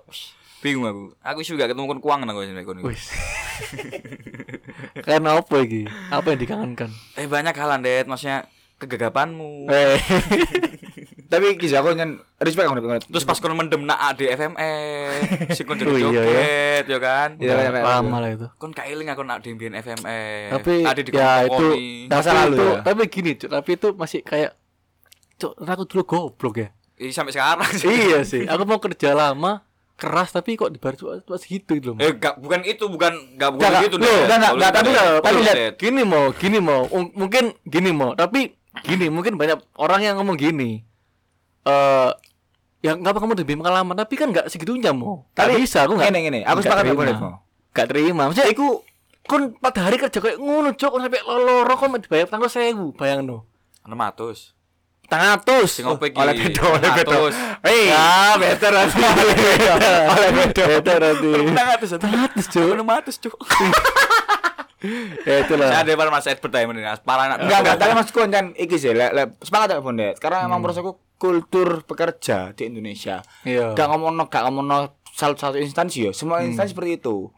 bingung aku. Aku iso gak ketemu kon kuangan aku nek kon. Wis. Keren apa iki? Apa yang dikangenkan? Banyak hal ndet, maksudnya kegagapanmu. Tapi iki aku nyen respect aku banget. Terus pas kon mendem nak ADFME, sing kon joget ya kan. Lama lah itu. Kon gak eling aku nak demben FME. Ade dikon itu masa lalu. Tapi gini, tapi itu masih kayak Cuk, aku dulu goblok ya. Sampai sekarang sih. Iya sih. Aku mau kerja lama, keras tapi kok dibayar cuma segitu gitu loh. Bukan gitu. Tapi gini mau. Mungkin gini mau. Tapi gini mungkin banyak orang yang ngomong gini. Yang enggak apa kamu lebih pengalaman tapi kan enggak segitunya mau. Tapi bisa aku enggak. Ngene. Aku sepakat boleh mau. Enggak terima. Maksudnya iku kon 4 hari kerja kayak ngono, Cuk, sampai loro kok dibayar tanggo 1000, bayangno. 600. 100 oleh bedo. Ah, better nanti. Oleh bedo nanti. 100, Cuk. Ya itulah. Saya depan masa advertisement ini, para anak. Enggak, tapi maksudku kan iki sih, semangat aku Bondet. Sekarang emang prosesku kultur pekerja di Indonesia. Enggak ngomongno satu instansi ya. Semua instansi seperti itu.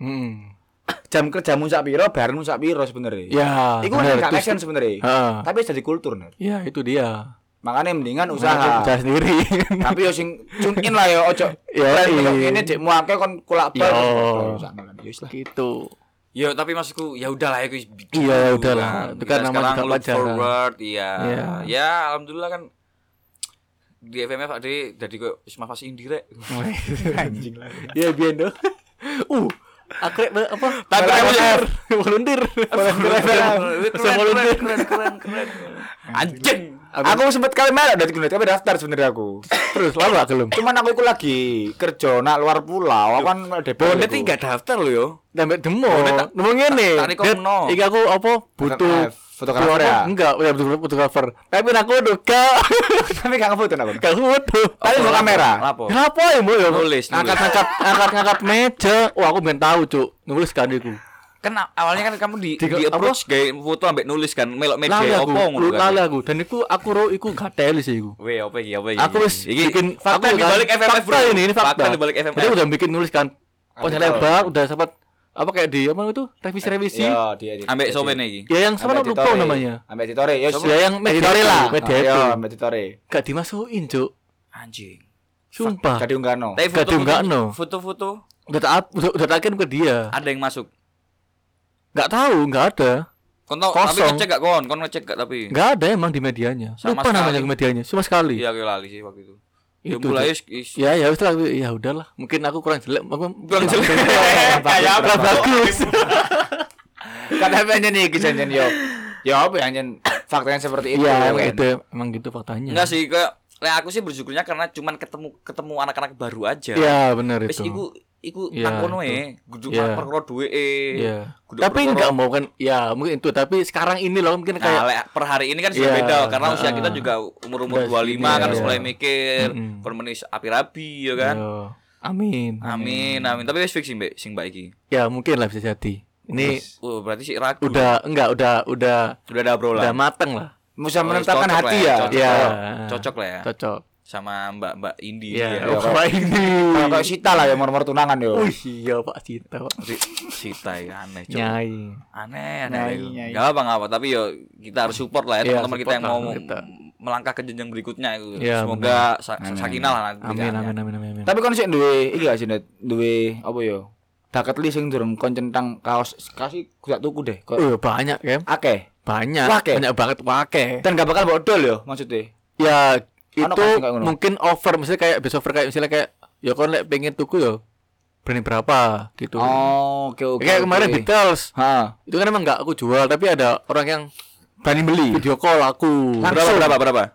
Jam kerjamu sak piro, barmu sak piro sebenarnya. Ya. Iku enggak make sense sebenarnya. Tapi jadi kultur, Net. Ya, itu dia. Makanya mendingan usaha sendiri. Tapi yo sing tune in lah yo ojo. Ya ini dekmu akeh kon kulak bar. Yo wis lah gitu. Yo tapi maksudku ya udahlah iku. Iya udahlah. Itu kan nama juga pelajaran. Iya. Ya alhamdulillah kan di FMF ade dadi koyo wis mafas indirek. Anjing lah. Ya biyen do. Akrek apa? Volunteer. Anjing. Aku sempat kali melok dari Gunet, tapi daftar sebenarnya aku. Terus lalu aku belum. Cuman aku lagi kerja nak luar pulau. Aku kan Bondet iki gak daftar lho yo. Sampai demo. Demo ngene. Iki aku apa? Butuh fotografer. Enggak, udah butuh fotografer. Tapi aku udah tapi gak foto nak. Gak foto. Tapi mau kamera. Lapo ya, Mbok yo nulis. Angkat-angkat meja. Wah, aku ben tahu, Cuk. Nulis kan iku. Kan awalnya kan kamu di approach gawe foto ambek nulis kan melok media opo ngono kan. Lali aku dan aku ro iku gak teli sih iku. Weh opo iki apa iki. Aku wis bikin fakta di balik FMF bro. Ini fakta di balik FMF. Jadi udah bikin nulis kan. Pas lebar udah sempat apa kayak di apa itu revisi. Yo dia. Ambek somen iki. Ya yang sama lupa namanya. Ambek editore. Ya yang editore lah. Yo ambek editore. Gak dimasukin, Cuk. Anjing. Sumpah. Gak diunggahno. Gak diunggahno. Foto-foto. Udah tak kirim ke dia. Ada yang masuk. Enggak tahu, enggak ada. Kon tahu, tapi ngecek enggak kon ngecek enggak tapi. Enggak ada emang di medianya. Lupa namanya di medianya, cuma sekali. Iya, aku lali sih waktu itu. Ya mulai ya wis lah, ya udahlah. Mungkin aku kurang jelek, aku kurang jelek. Kayak apa bagus. Kadang pengen nih kejadian yo. Ya apa yang faktanya seperti itu. Iya, emang gitu faktanya. Enggak sih, kayak aku sih bersyukurnya karena cuman ketemu anak-anak baru aja. Iya, benar itu. Iku tangkono kudu perkara duweke. Tapi enggak mau kan ya mungkin itu tapi sekarang ini loh mungkin kayak per hari ini kan sudah beda karena usia kita juga umur-umur 25 kan harus mulai mikir permenis api-rapi ya kan. Amin. Tapi wis fix sing mbak iki. Ya mungkin lah bisa jadi. Ini berarti sih ragu. Udah ada obrolan. Udah mateng lah. Bisa menentukan hati ya. Iya. Cocok lah ya. Cocok. Sama mbak Indi ya. Mbak Indi. Kalau Sita lah ya nomor tunangan yo. Oh iya Pak Sita. Sita ya aneh. Aneh. Enggak apa-apa tapi yo kita harus support lah ya teman-teman kita yang mau melangkah ke jenjang berikutnya itu. Semoga sakinah lah. Amin. Tapi kon sik duwe iki gak sih duwe apa yo? Daket li sing durung kon tentang kaos kasih gak tuku deh. Banyak kan. Akeh. Banyak, wake. Banyak banget wake. Dan gak bakal bodol ya maksudnya. Ya itu kan, mungkin over, misalnya kayak best offer, kayak misalnya kayak ya kon lek pengen tuku ya brand berapa gitu. Oh, oke okay, oke. Okay, kayak kemarin okay. Beatles. Ha. Itu kan emang enggak aku jual, tapi ada orang yang berani beli. Video call aku. Langsung. Berapa?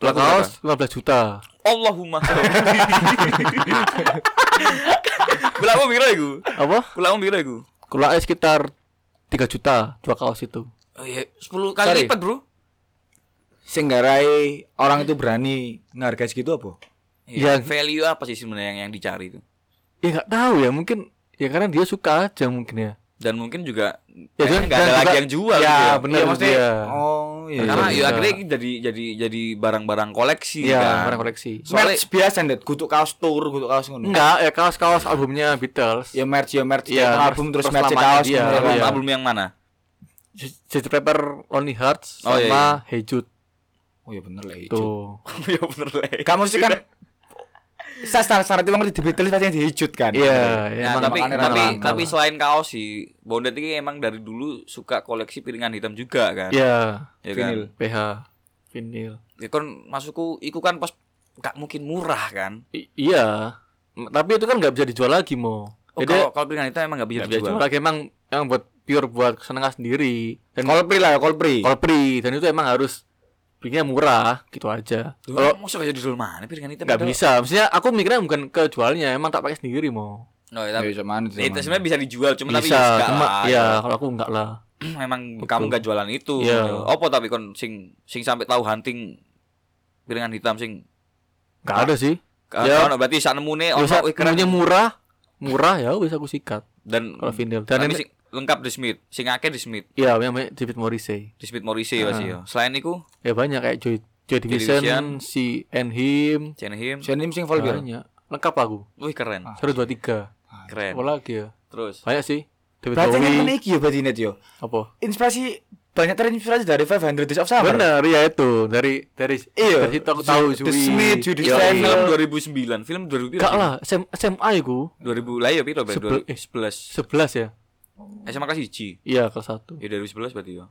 Kaos 15 juta. Allahumma. Berapa biro iku? Apa? Kulamu biro iku. Kulake sekitar 3 juta dua kaos itu. Oh iya, 10 kali Sorry. Lipat, Bro. Sing garai orang itu berani ngarga segitu apa? Ya, value apa sih sebenarnya yang dicari itu? Ya nggak tahu ya, mungkin ya karena dia suka aja mungkin ya. Dan mungkin juga ya nggak ada lagi yang jual. Ya benar maksudnya. Ya. Oh iya. Karena ya akhirnya jadi barang-barang koleksi. Ya kan? Barang koleksi. Merch biasa net, kutuk kaos tour, kutuk kaos ngono. Enggak, ya kaos albumnya Beatles. Ya merch ya, album terus merch kaos. Ya. Album yang mana? Just Paper Lonely Hearts sama Hey Jude. Oh ya benar lah Hey Jude. Ya benar lah. Kamu sih kan syarat itu ngerti di Beatles pasti yang dihijut kan. Iya, nah, tapi selain kaos sih, Bondet ini emang dari dulu suka koleksi piringan hitam juga kan. Iya, ya vinil, kan? PH, vinil. Ya kan masukku iku kan pas gak mungkin murah kan. Iya. Tapi itu kan enggak bisa dijual lagi, Mo. Oh, kalau piringan hitam emang enggak bisa dijual. Lagi emang buat pure buat kesenangan sendiri. Dan Kolpri lah, Kolpri dan itu emang harus piringnya murah gitu aja. Kalau maksud aja didol mana piringan hitam. Enggak bisa. Maksudnya aku mikirnya bukan ke jualnya, emang tak pakai sendiri mau. No, ya tapi itu sebenarnya bisa dijual cuma bisa, tapi enggak lah. Iya, kalau aku enggak lah. Memang kamu enggak jualan itu. Yeah. Opo tapi kon sing sampai tahu hunting piringan hitam sing enggak ada sih. Ya ono berarti sak nemune ono ikannya murah ya bisa aku sikat. Dan kalau vinyl dan ini lengkap The Smiths, sing akeh The Smiths. Iya, namanya David Morrissey pasti ya. Selain iku, ya banyak kayak Joy Division, si and him. Chen him sing full banyak. Lengkap aku. Wih keren. 123. Keren. Apa lagi ya? Terus. Banyak sih. David Bowie. Berarti ini iki ya berarti net yo. Apa? Inspirasi banyak terinspirasi dari 500 Days of Summer. Bener, ya itu. Dari situ aku tahu The Smiths, Joy Division film 2009. Film 2000. Enggak lah, SMA iku. 2000 lah ya piro 11 ya. SMA kelas 1. Iya, kelas 1. Ya dari 11 berarti ya.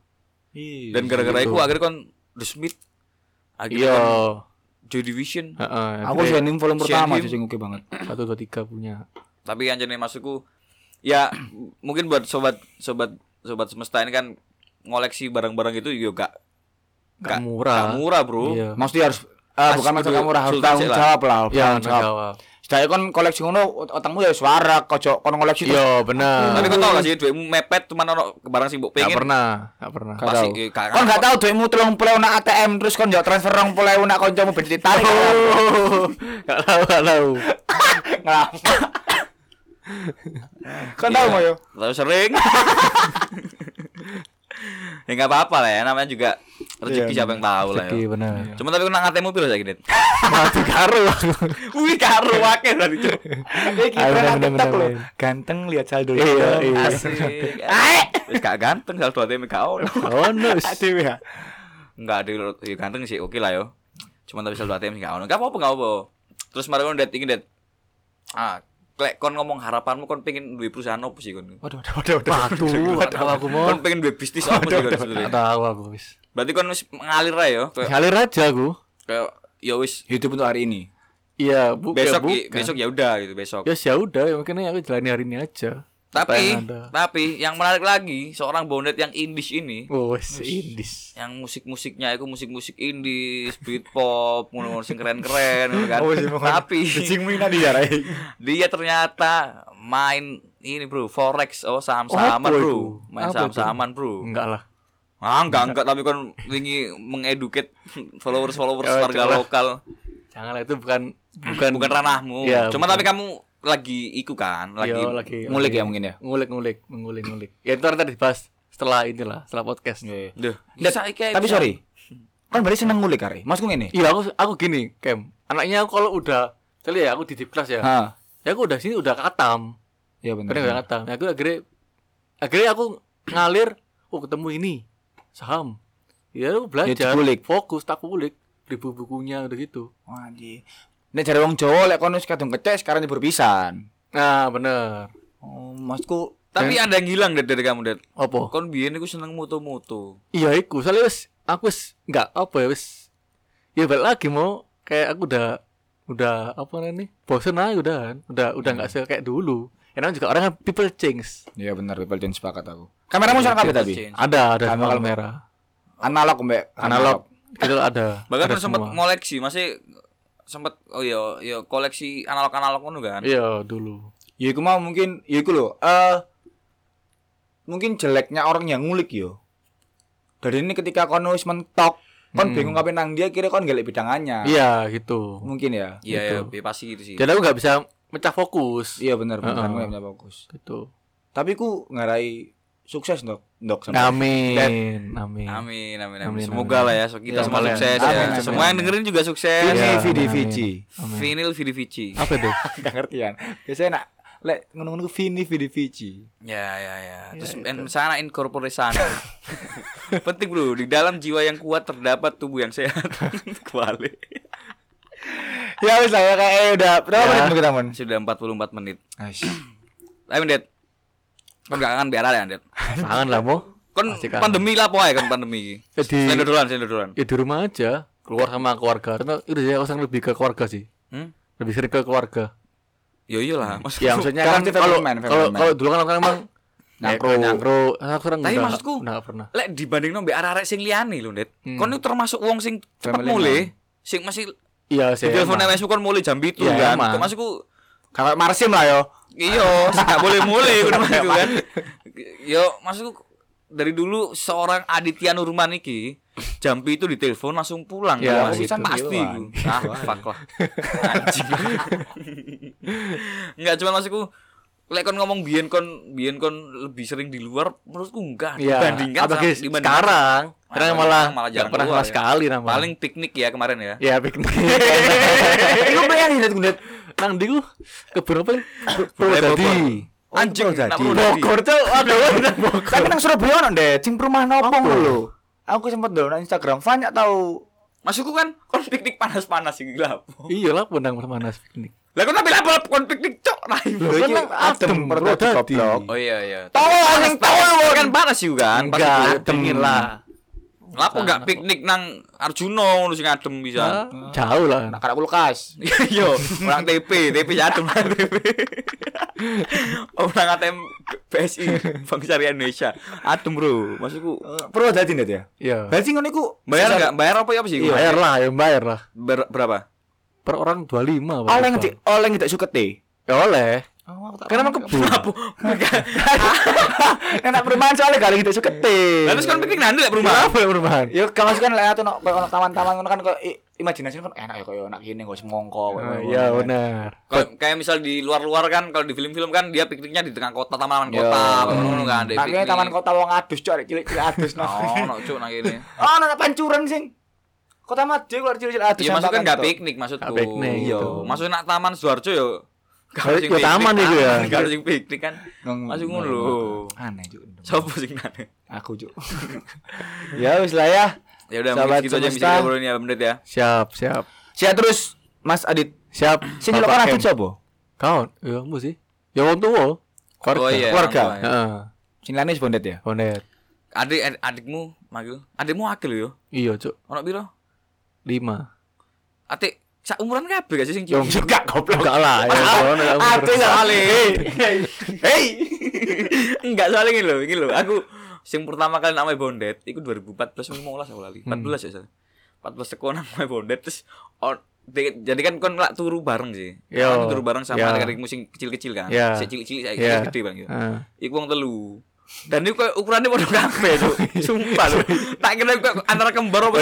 Iya. Dan gara-gara itu akhirnya kon The Smith. Akhirnya iya. Joy Division. Aku Jane's volume pertama sih oke banget. 123 punya. Tapi anjane maksudku ya mungkin buat sobat semesta ini kan ngoleksi barang-barang itu yo gak murah. Gak murah, Bro. Iya. Maksudnya harus bukan masalah murah, harus tanggung jawab lah. Iya, jawab. Sedaya kan koleksi ngono otakmu ya suara kocok kon koleksi. Iya bener. Tapi kau tahu gak sih duitmu mepet cuman ono barang sing mbok pengen. Gak pernah. Pasti kon gak tahu duitmu 30.000 nak ATM terus kon yo transfer 20.000 nak kancamu ben ditarik. Gak tahu. Ngelapa. Kon tahu moyo? Tahu sering. Ya enggak apa-apa lah ya, namanya juga rezeki siapa yang tahu lah. Rezeki benar. Cuma tapi nang atemu piro saiki, Dit? Mati karo. Wih, karo akeh berarti, Cuk. Iki bener lho. Ganteng lihat saldo. Iya. Asik. Wis gak ganteng saldo ATM gak ono. Ono dhewe ya. Enggak ada ganteng sih, oke lah yo. Cuma tapi saldo ATM gak ono. Enggak apa-apa. Terus mari ngono, Dit. Ah, klek kon ngomong harapanmu kon pengen duwe perusahaan opo sih kon? Waduh. Aku mau. Kon pengen duwe bisnis opo sih kon sebenarnya? Tahu aku wis. Berarti kon wis ngalir ae yo. Ngalir aja aku. Kayak ya wis hidup untuk hari ini. Iya, besok ya udah gitu besok. Ya udah, mungkin aku jalani hari ini aja. Tapi yang menarik lagi seorang Bondet yang indies ini. Oh, indies. Yang musik-musiknya itu musik-musik indies, beatpop, ngono-ngono sing keren-keren gitu kan. Tapi dia ternyata main ini, Bro, forex, saham-sahaman, Bro. Main saham-sahaman, Bro. Enggak, tapi kan wingi mengeduket followers warga lokal. Janganlah itu bukan ranahmu. Ya, cuma bukan. Tapi kamu lagi iku kan, lagi ngulik ya mungkin ya. Ngulik. Ya entar dibahas setelah inilah, setelah podcast. Nggih. Duh. Tapi sorry. Kan berarti seneng ngulik kare. Masku ngene. Iya, aku gini, Kem. Anaknya aku kalau udah celi ya aku di Div Class ya. Ha. Ya aku udah sini udah katam. Iya benar. Udah katam. Nah, aku akhirnya aku ngalir, ketemu ini saham. Ya aku belajar, fokus tak kulik. Ribu bukunya udah gitu. Wah, anjir. Nek jare wong Jawa lek kono wis kadung kecek sekarang nyebur pisan. Nah, bener. Oh, maksudku Tapi ada yang hilang dari kamu, Dad. Apa? Kon biyen iku seneng moto-moto. Iya iku, soalnya wis aku wis enggak apa ya wis. Ya balik lagi mau kayak aku udah apa namanya? Bosen aja udah enggak kayak dulu. Karena juga orang people change. Iya benar, people change, sepakat aku. Kameramu sama kabeh tadi? Ada kamera. Analog, Mbak. Analog. Itu ada. Bahkan sempat koleksi, masih sempat koleksi analog-analog ngono kan? Iya, dulu. Ya iku mau mungkin ya iku lho. Mungkin jeleknya orang yang ngulik yo. Dari ini ketika kon wis mentok, kon bingung kapan nang dia kira kon golek bidangannya. Iya, gitu. Mungkin ya. Iya, gitu. Ya, pasti gitu sih. Dan aku enggak bisa mecah fokus. Iya benar, benar enggak mecah fokus. Gitu. Tapi ku ngarai sukses, Dok. Amin. Semoga lah ya kita semua sukses ya. Semua yang dengerin juga sukses. Vici. Apa itu? Enggak ngertian. Biasanya nak lek ngono-ngono Vini Vici. Ya. Terus sana incorpore sana. Penting, Bro. Di dalam jiwa yang kuat terdapat tubuh yang sehat. Kuali. Ya wis saya kayak udah berapa menit kita, Mon? Sudah 44 menit. Asyik. Ayo, Dad. Kon gak kangen biar ada, Dad. Kangen lah, Mo. Kon pandemi lah poe kan pandemi iki. Sendodoran. Ya di rumah aja, keluar sama keluarga. Karena udah saya kosong lebih ke keluarga sih. Lebih sering ke keluarga. Yo iyalah. Ya maksudnya kan kalau dulu kan memang nyangkro. Aku sekarang enggak. Tapi maksudku enggak pernah. Lek dibandingno mbek arek-arek sing liyane lho, Dit. Kon itu termasuk wong sing cepet mulai, sing masih iya sih. Telepon SMS kon mulai jam 7 kan. Kok maksudku kayak Marsim lah yo. Iya, enggak boleh mulai kudu maksudku kan. Yo maksudku dari dulu seorang Aditya Nurman iki Jampi itu ditelepon langsung pulang ya, kan pasti iku. Ah, fuck lah. Anjing. Enggak cuma maksudku lek kon ngomong biyen kon lebih sering di luar menurutku enggak ya, dibandingkan sekarang. Karena malah jarang keluar ya. Sekali namanya. Paling piknik ya kemarin ya. Ya piknik. Iku bayangin aku ndet nang ndi ku ke berapa? Purwodadi. Anjing Bogor tuh ada Bogor. Tapi nang Surabaya ono ndek, cing rumah nopong lho. Aku sempat download nang Instagram, banyak tahu. Masukku kan piknik panas-panas iki lho. Iya lah pondang panas piknik. Lah kok tapi lapor kon piknik cok raih. Lah adem perut goblok. Oh iya. Tolong yang tahu kan panas juga kan. Enggak dingin lah. Lah kok enggak piknik nang Arjuna ngono sing adem bisa. Jauh lah. Nang kulkas. Iya, orang TP adem. Orang ATM PSI Bank Syariah Indonesia. Adem, Bro. Maksudku perlu dadi ndet ya? Iya. Berarti ngono iku bayar enggak? Bayar apa ya sih? Bayar lah. Berapa? Per orang 25, Pak. Oleh ndak sukete. Ya oleh. Karena aku keburu. Enak perumahan soalnya kali ndak sukete. Lah terus kan piknik nang lek perumahan. Apa perumahan? Ya kemasukan lek atuh ono taman-taman ngono kan kok imajinasi kan enak ya koyo anak kene kok semongko. Iya bener. Kayak misal di luar-luar kan kalau di film-film kan dia pikniknya di tengah kota, taman kota, ngono kan ada piknik. Kayak taman kota wong adus cok cilik-cilik adus no. Ono cuk nang kene. Ono nang pancuran sing. Kota Madia kok cilik-cilik adus. Ya maksud kan enggak piknik maksudku. Yo, maksud nak taman Suwarjo yo. Kalau sing taman iku ya. Kalau sing piknik kan masuk ngono lho. Aneh cuk. Sopo sing aneh? Aku cuk. Ya wis lah ya. Ya udah mungkin gitu aja bisa ngobrolin ya bener ya. Siap. Siap terus Mas Adit. Siap. Sing lho kan Adit sapa? Kaon. Ya mbo sih. Ya wong tuwa. Keluarga. Heeh. Cinlane wis bondet ya? Bondet. Adikmu manggil. Adikmu akil yo. Iya, Cuk. Ono pira? 5. Atik sak umuran kabeh gak sih sing cilik? Yo gak goblok gak lah. Atik soalé. Hei. Enggak soalé iki lho. Aku sing pertama kali namanya bondet itu 2014 15 aku lali. 14 ya. 14 sekolah namanya bondet terus jadi kan kon lak turu bareng sih. Aku turu bareng sama adik-adikmu sing kecil-kecil kan. Sing cilik-cilik saiki gede Bang. Iku wong telu. Dan iku ukurannya padha kabeh tuh. Sumpah lho. Tak kira antara kembar apa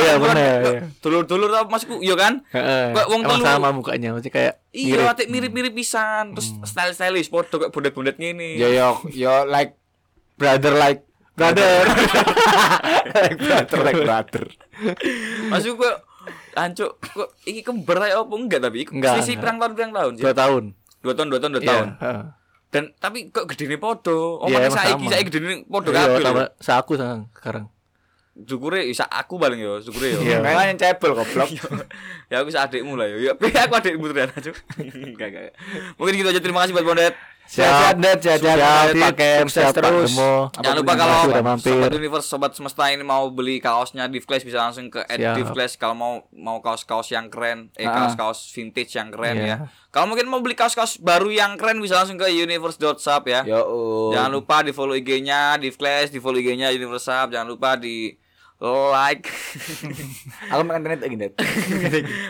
dulur-dulur apa masku ya kan? Kok wong telu sama mukanya mesti kayak iya atik mirip-mirip pisan terus style-stylish padha kok bondet-bondet ngene. Ya like brother like brother. Masuk kok ancuk kok iki kembar ae opo enggak tapi sisi pirang tahun sih. 2 tahun. Dan tapi kok gedene padha. Omane saiki gedene padha kabeh lho. Saku sekarang. Syukure sak aku paling yo, syukure yo. Main cebol goblok. Ya aku sak adikmu lah yo. Ya aku adikmu ternyata, Cuk. Mungkin gitu aja, terima kasih buat Bondet. Siap, siap, pakai sukses terus. Jangan lupa kalau sobat Universe, sobat semesta ini mau beli kaosnya Div Class bisa langsung ke Div Class kalau mau kaos-kaos yang keren, kaos-kaos vintage yang keren ya. Kalau mungkin mau beli kaos-kaos baru yang keren bisa langsung ke universe.shop ya. Jangan lupa di-follow IG-nya Div Class, di-follow IG-nya Universe Shop, jangan lupa di like. Alam internet lagi, Net.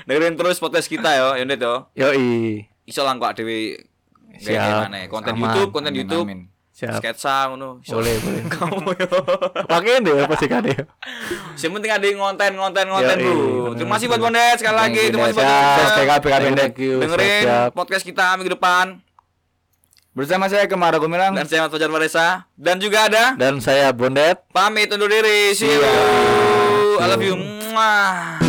Dengerin terus podcast kita yo, Net yo. Yoi. Iso lang kok dhewe. Siap. Konten YouTube, amin. Siap. Sketsa ngono. Boleh. Kamu yo. Pakai deh apa sih kade. Sing penting ada konten, Bro. Terima kasih buat Bondet sekali lagi. Terima kasih buat Bondet. Dengerin podcast kita minggu depan. Bersama saya Kemara Gumilang, dan saya Mas Fajar Maresa, dan juga ada, dan saya Bondet. Pamit undur diri. See you. I love you.